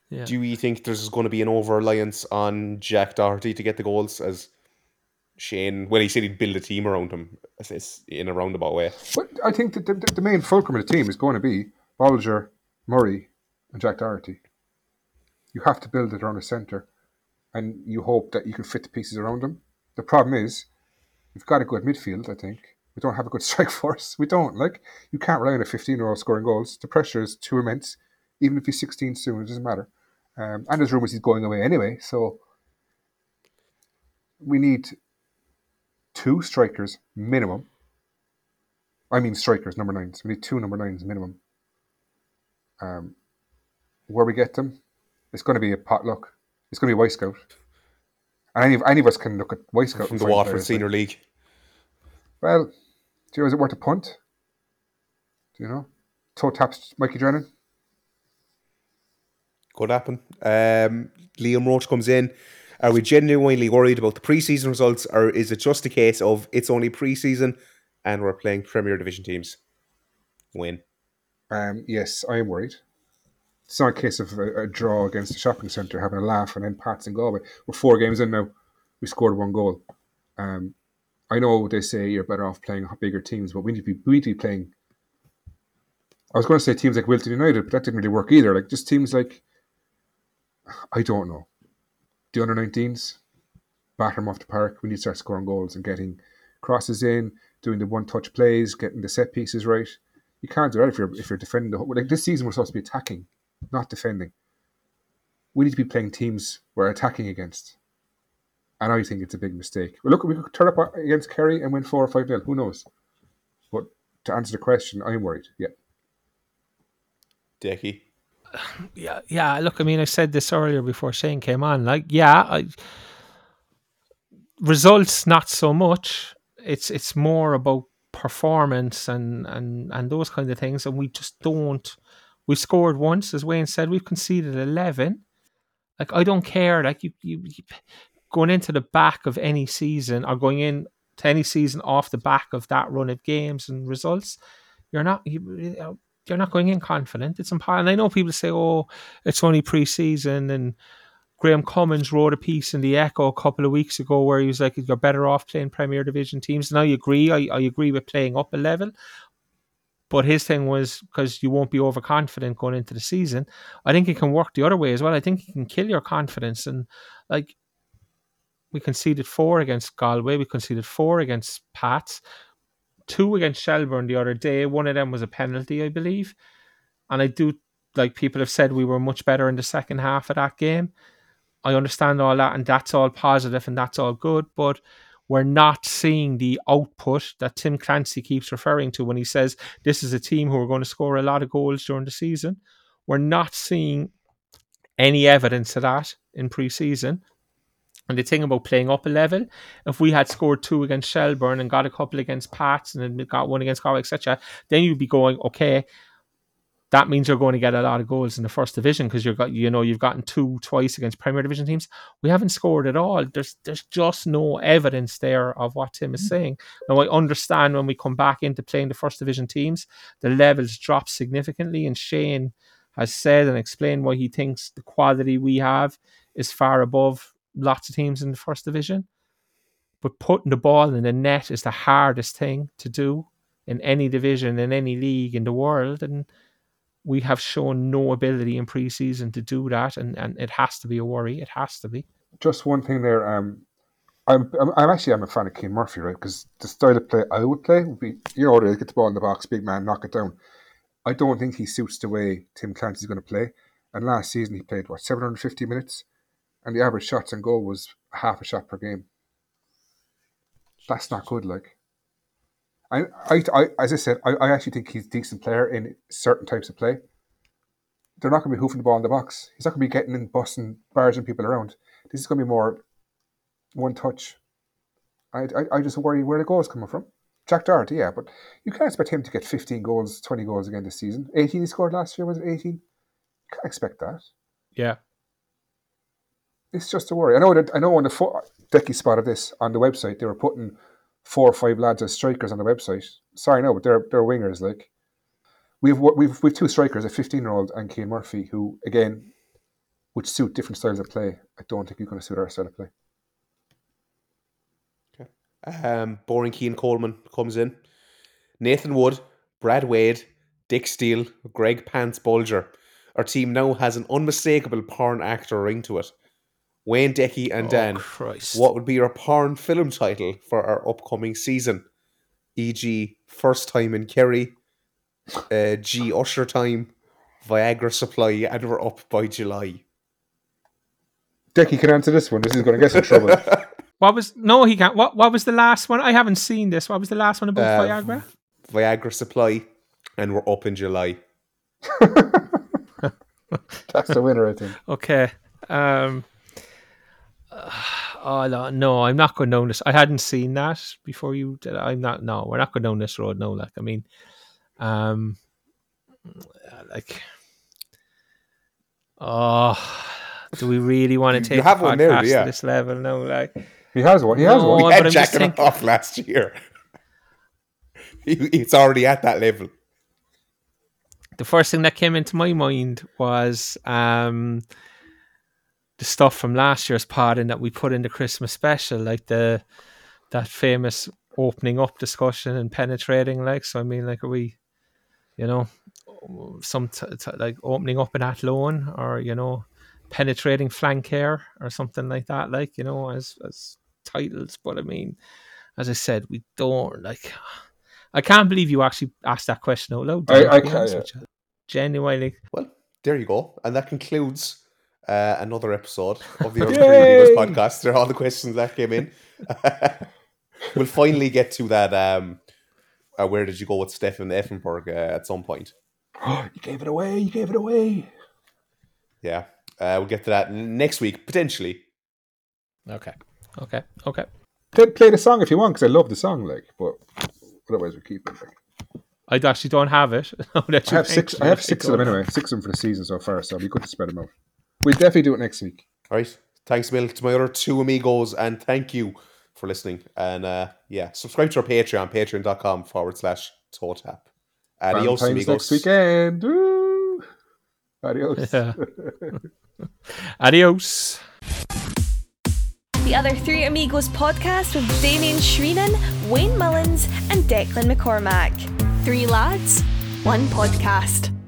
Yeah. Do you think there's going to be an over-reliance on Jack Doherty to get the goals, as Shane, when he said he'd build a team around him, in a roundabout way? But I think that the main fulcrum of the team is going to be Bolger, Murray, and Jack Doherty. You have to build it around the centre, and you hope that you can fit the pieces around them. The problem is, we've got a good midfield, I think. We don't have a good strike force. We don't. Like, you can't rely on a 15-year-old scoring goals. The pressure is too immense. Even if he's 16 soon, it doesn't matter. And there's rumours he's going away anyway, so we need 2 strikers minimum. I mean strikers, number 9s. We need 2 number 9s minimum. Where we get them, it's going to be a potluck. It's going to be Wyscout. And any of us can look at Wyscout. From the Waterford Senior League. Well, do you know, is it worth a punt? Do you know? Toe taps Mikey Drennan. Could happen. Liam Roach comes in. Are we genuinely worried about the pre-season results, or is it just a case of it's only pre-season and we're playing Premier Division teams? Wayne? Yes, I am worried. It's not a case of a draw against the shopping centre, having a laugh, and then Pats and Galway. We're 4 games in now. We scored 1 goal. I know they say you're better off playing bigger teams, but we need to be playing... I was going to say teams like Wilton United, but that didn't really work either. Like, just teams like... I don't know. The under-19s, batter them off the park. We need to start scoring goals and getting crosses in, doing the one-touch plays, getting the set pieces right. You can't do that if you're defending the whole... Like, this season we're supposed to be attacking, not defending. We need to be playing teams we're attacking against. And I think it's a big mistake. Well, look, we could turn up against Kerry and win 4 or 5-0. Who knows? But to answer the question, I'm worried. Yeah. Decky? Yeah, look, I mean, I said this earlier before Shane came on. Like, yeah, results, not so much. It's more about performance and those kind of things. And we just don't... We've scored once, as Wayne said. We've conceded 11. Like, I don't care. Like, you going into the back of any season, or going in to any season off the back of that run of games and results, you're not going in confident. It's impossible. And I know people say, oh, it's only pre-season and Graham Cummins wrote a piece in the Echo a couple of weeks ago where he was like, you're better off playing Premier Division teams. And I agree. I agree with playing up a level. But his thing was, because you won't be overconfident going into the season, I think it can work the other way as well. I think it can kill your confidence. And like, we conceded 4 against Galway. We conceded 4 against Pats. 2 against Shelburne the other day. One of them was a penalty, I believe. And I do, like, people have said we were much better in the second half of that game. I understand all that, and that's all positive and that's all good, but we're not seeing the output that Tim Clancy keeps referring to when he says this is a team who are going to score a lot of goals during the season. We're not seeing any evidence of that in pre-season. And the thing about playing up a level, if we had scored 2 against Shelburne and got a couple against Pats and then got 1 against Galway, etc., then you'd be going, okay, that means you're going to get a lot of goals in the first division because you've gotten 2 twice against Premier Division teams. We haven't scored at all. There's just no evidence there of what Tim is saying. Now, I understand when we come back into playing the first division teams, the levels drop significantly, and Shane has said and explained why he thinks the quality we have is far above lots of teams in the first division. But putting the ball in the net is the hardest thing to do in any division, in any league in the world, and we have shown no ability in pre-season to do that, and it has to be a worry. It has to be. Just one thing there. I'm a fan of Keane Murphy, right? Because the style of play I would play would be, get the ball in the box, big man, knock it down. I don't think he suits the way Tim Clancy's going to play. And last season he played, 750 minutes? And the average shots on goal was half a shot per game. That's not good, like. As I said, I actually think he's a decent player in certain types of play. They're not going to be hoofing the ball in the box. He's not going to be getting in, busting, barging people around. This is going to be more one touch. I just worry where the goal is coming from. Jack Doherty, yeah, but you can't expect him to get 15 goals, 20 goals again this season. 18 he scored last year, was it 18? You can't expect that. Yeah. It's just a worry. I know on the Decky spotted this on the website, they were putting 4 or 5 lads as strikers on the website. Sorry, no, but they're wingers. Like, we've 2 strikers, a 15-year-old and Keane Murphy, who again would suit different styles of play. I don't think you're going to suit our style of play. Okay. Boring Keane Coleman comes in. Nathan Wood, Brad Wade, Dick Steele, Greg Pants Bulger. Our team now has an unmistakable porn actor ring to it. Wayne, Decky and Dan, Christ. What would be your porn film title for our upcoming season? E.g. First Time in Kerry, G. Usher Time, Viagra Supply, and We're Up by July. Decky can answer this one. This is going to get some trouble. He can't. What was the last one? I haven't seen this. What was the last one about Viagra? Viagra Supply, and We're Up in July. That's the winner, I think. Okay. No, I'm not going down this. I hadn't seen that before you did. We're not going down this road. No, like, I mean, do we really want to take the podcast to this level? No, like, he has one. He had Jack it off last year. It's already at that level. The first thing that came into my mind was, the stuff from last year's pod in that we put in the Christmas special, like that famous opening up discussion and penetrating, like, so I mean, like, are we, like opening up in Athlone, or, penetrating Flancair or something like that, like, as titles. But I mean, as I said, we don't, like, I can't believe you actually asked that question out loud. I can't. Yeah. Genuinely. Well, there you go. And that concludes another episode of the Urban Leaders podcast. There are all the questions that came in. We'll finally get to that. Where did you go with Stefan Effenberg at some point? Oh, you gave it away. Yeah. We'll get to that next week, potentially. Okay. Play the song if you want, because I love the song, like, but otherwise we'll keep it. I actually don't have it. I have 6 of them anyway. 6 of them for the season so far, so it'll be good to spread them out. We'll definitely do it next week. All right. Thanks, Bill, to my other 2 amigos, and thank you for listening. And subscribe to our Patreon, patreon.com/ToeTap. Adios, amigos. Next weekend. Woo! Adios. Yeah. Adios. The Other Three Amigos podcast with Damien Shreenan, Wayne Mullins and Declan McCormack. Three lads, one podcast.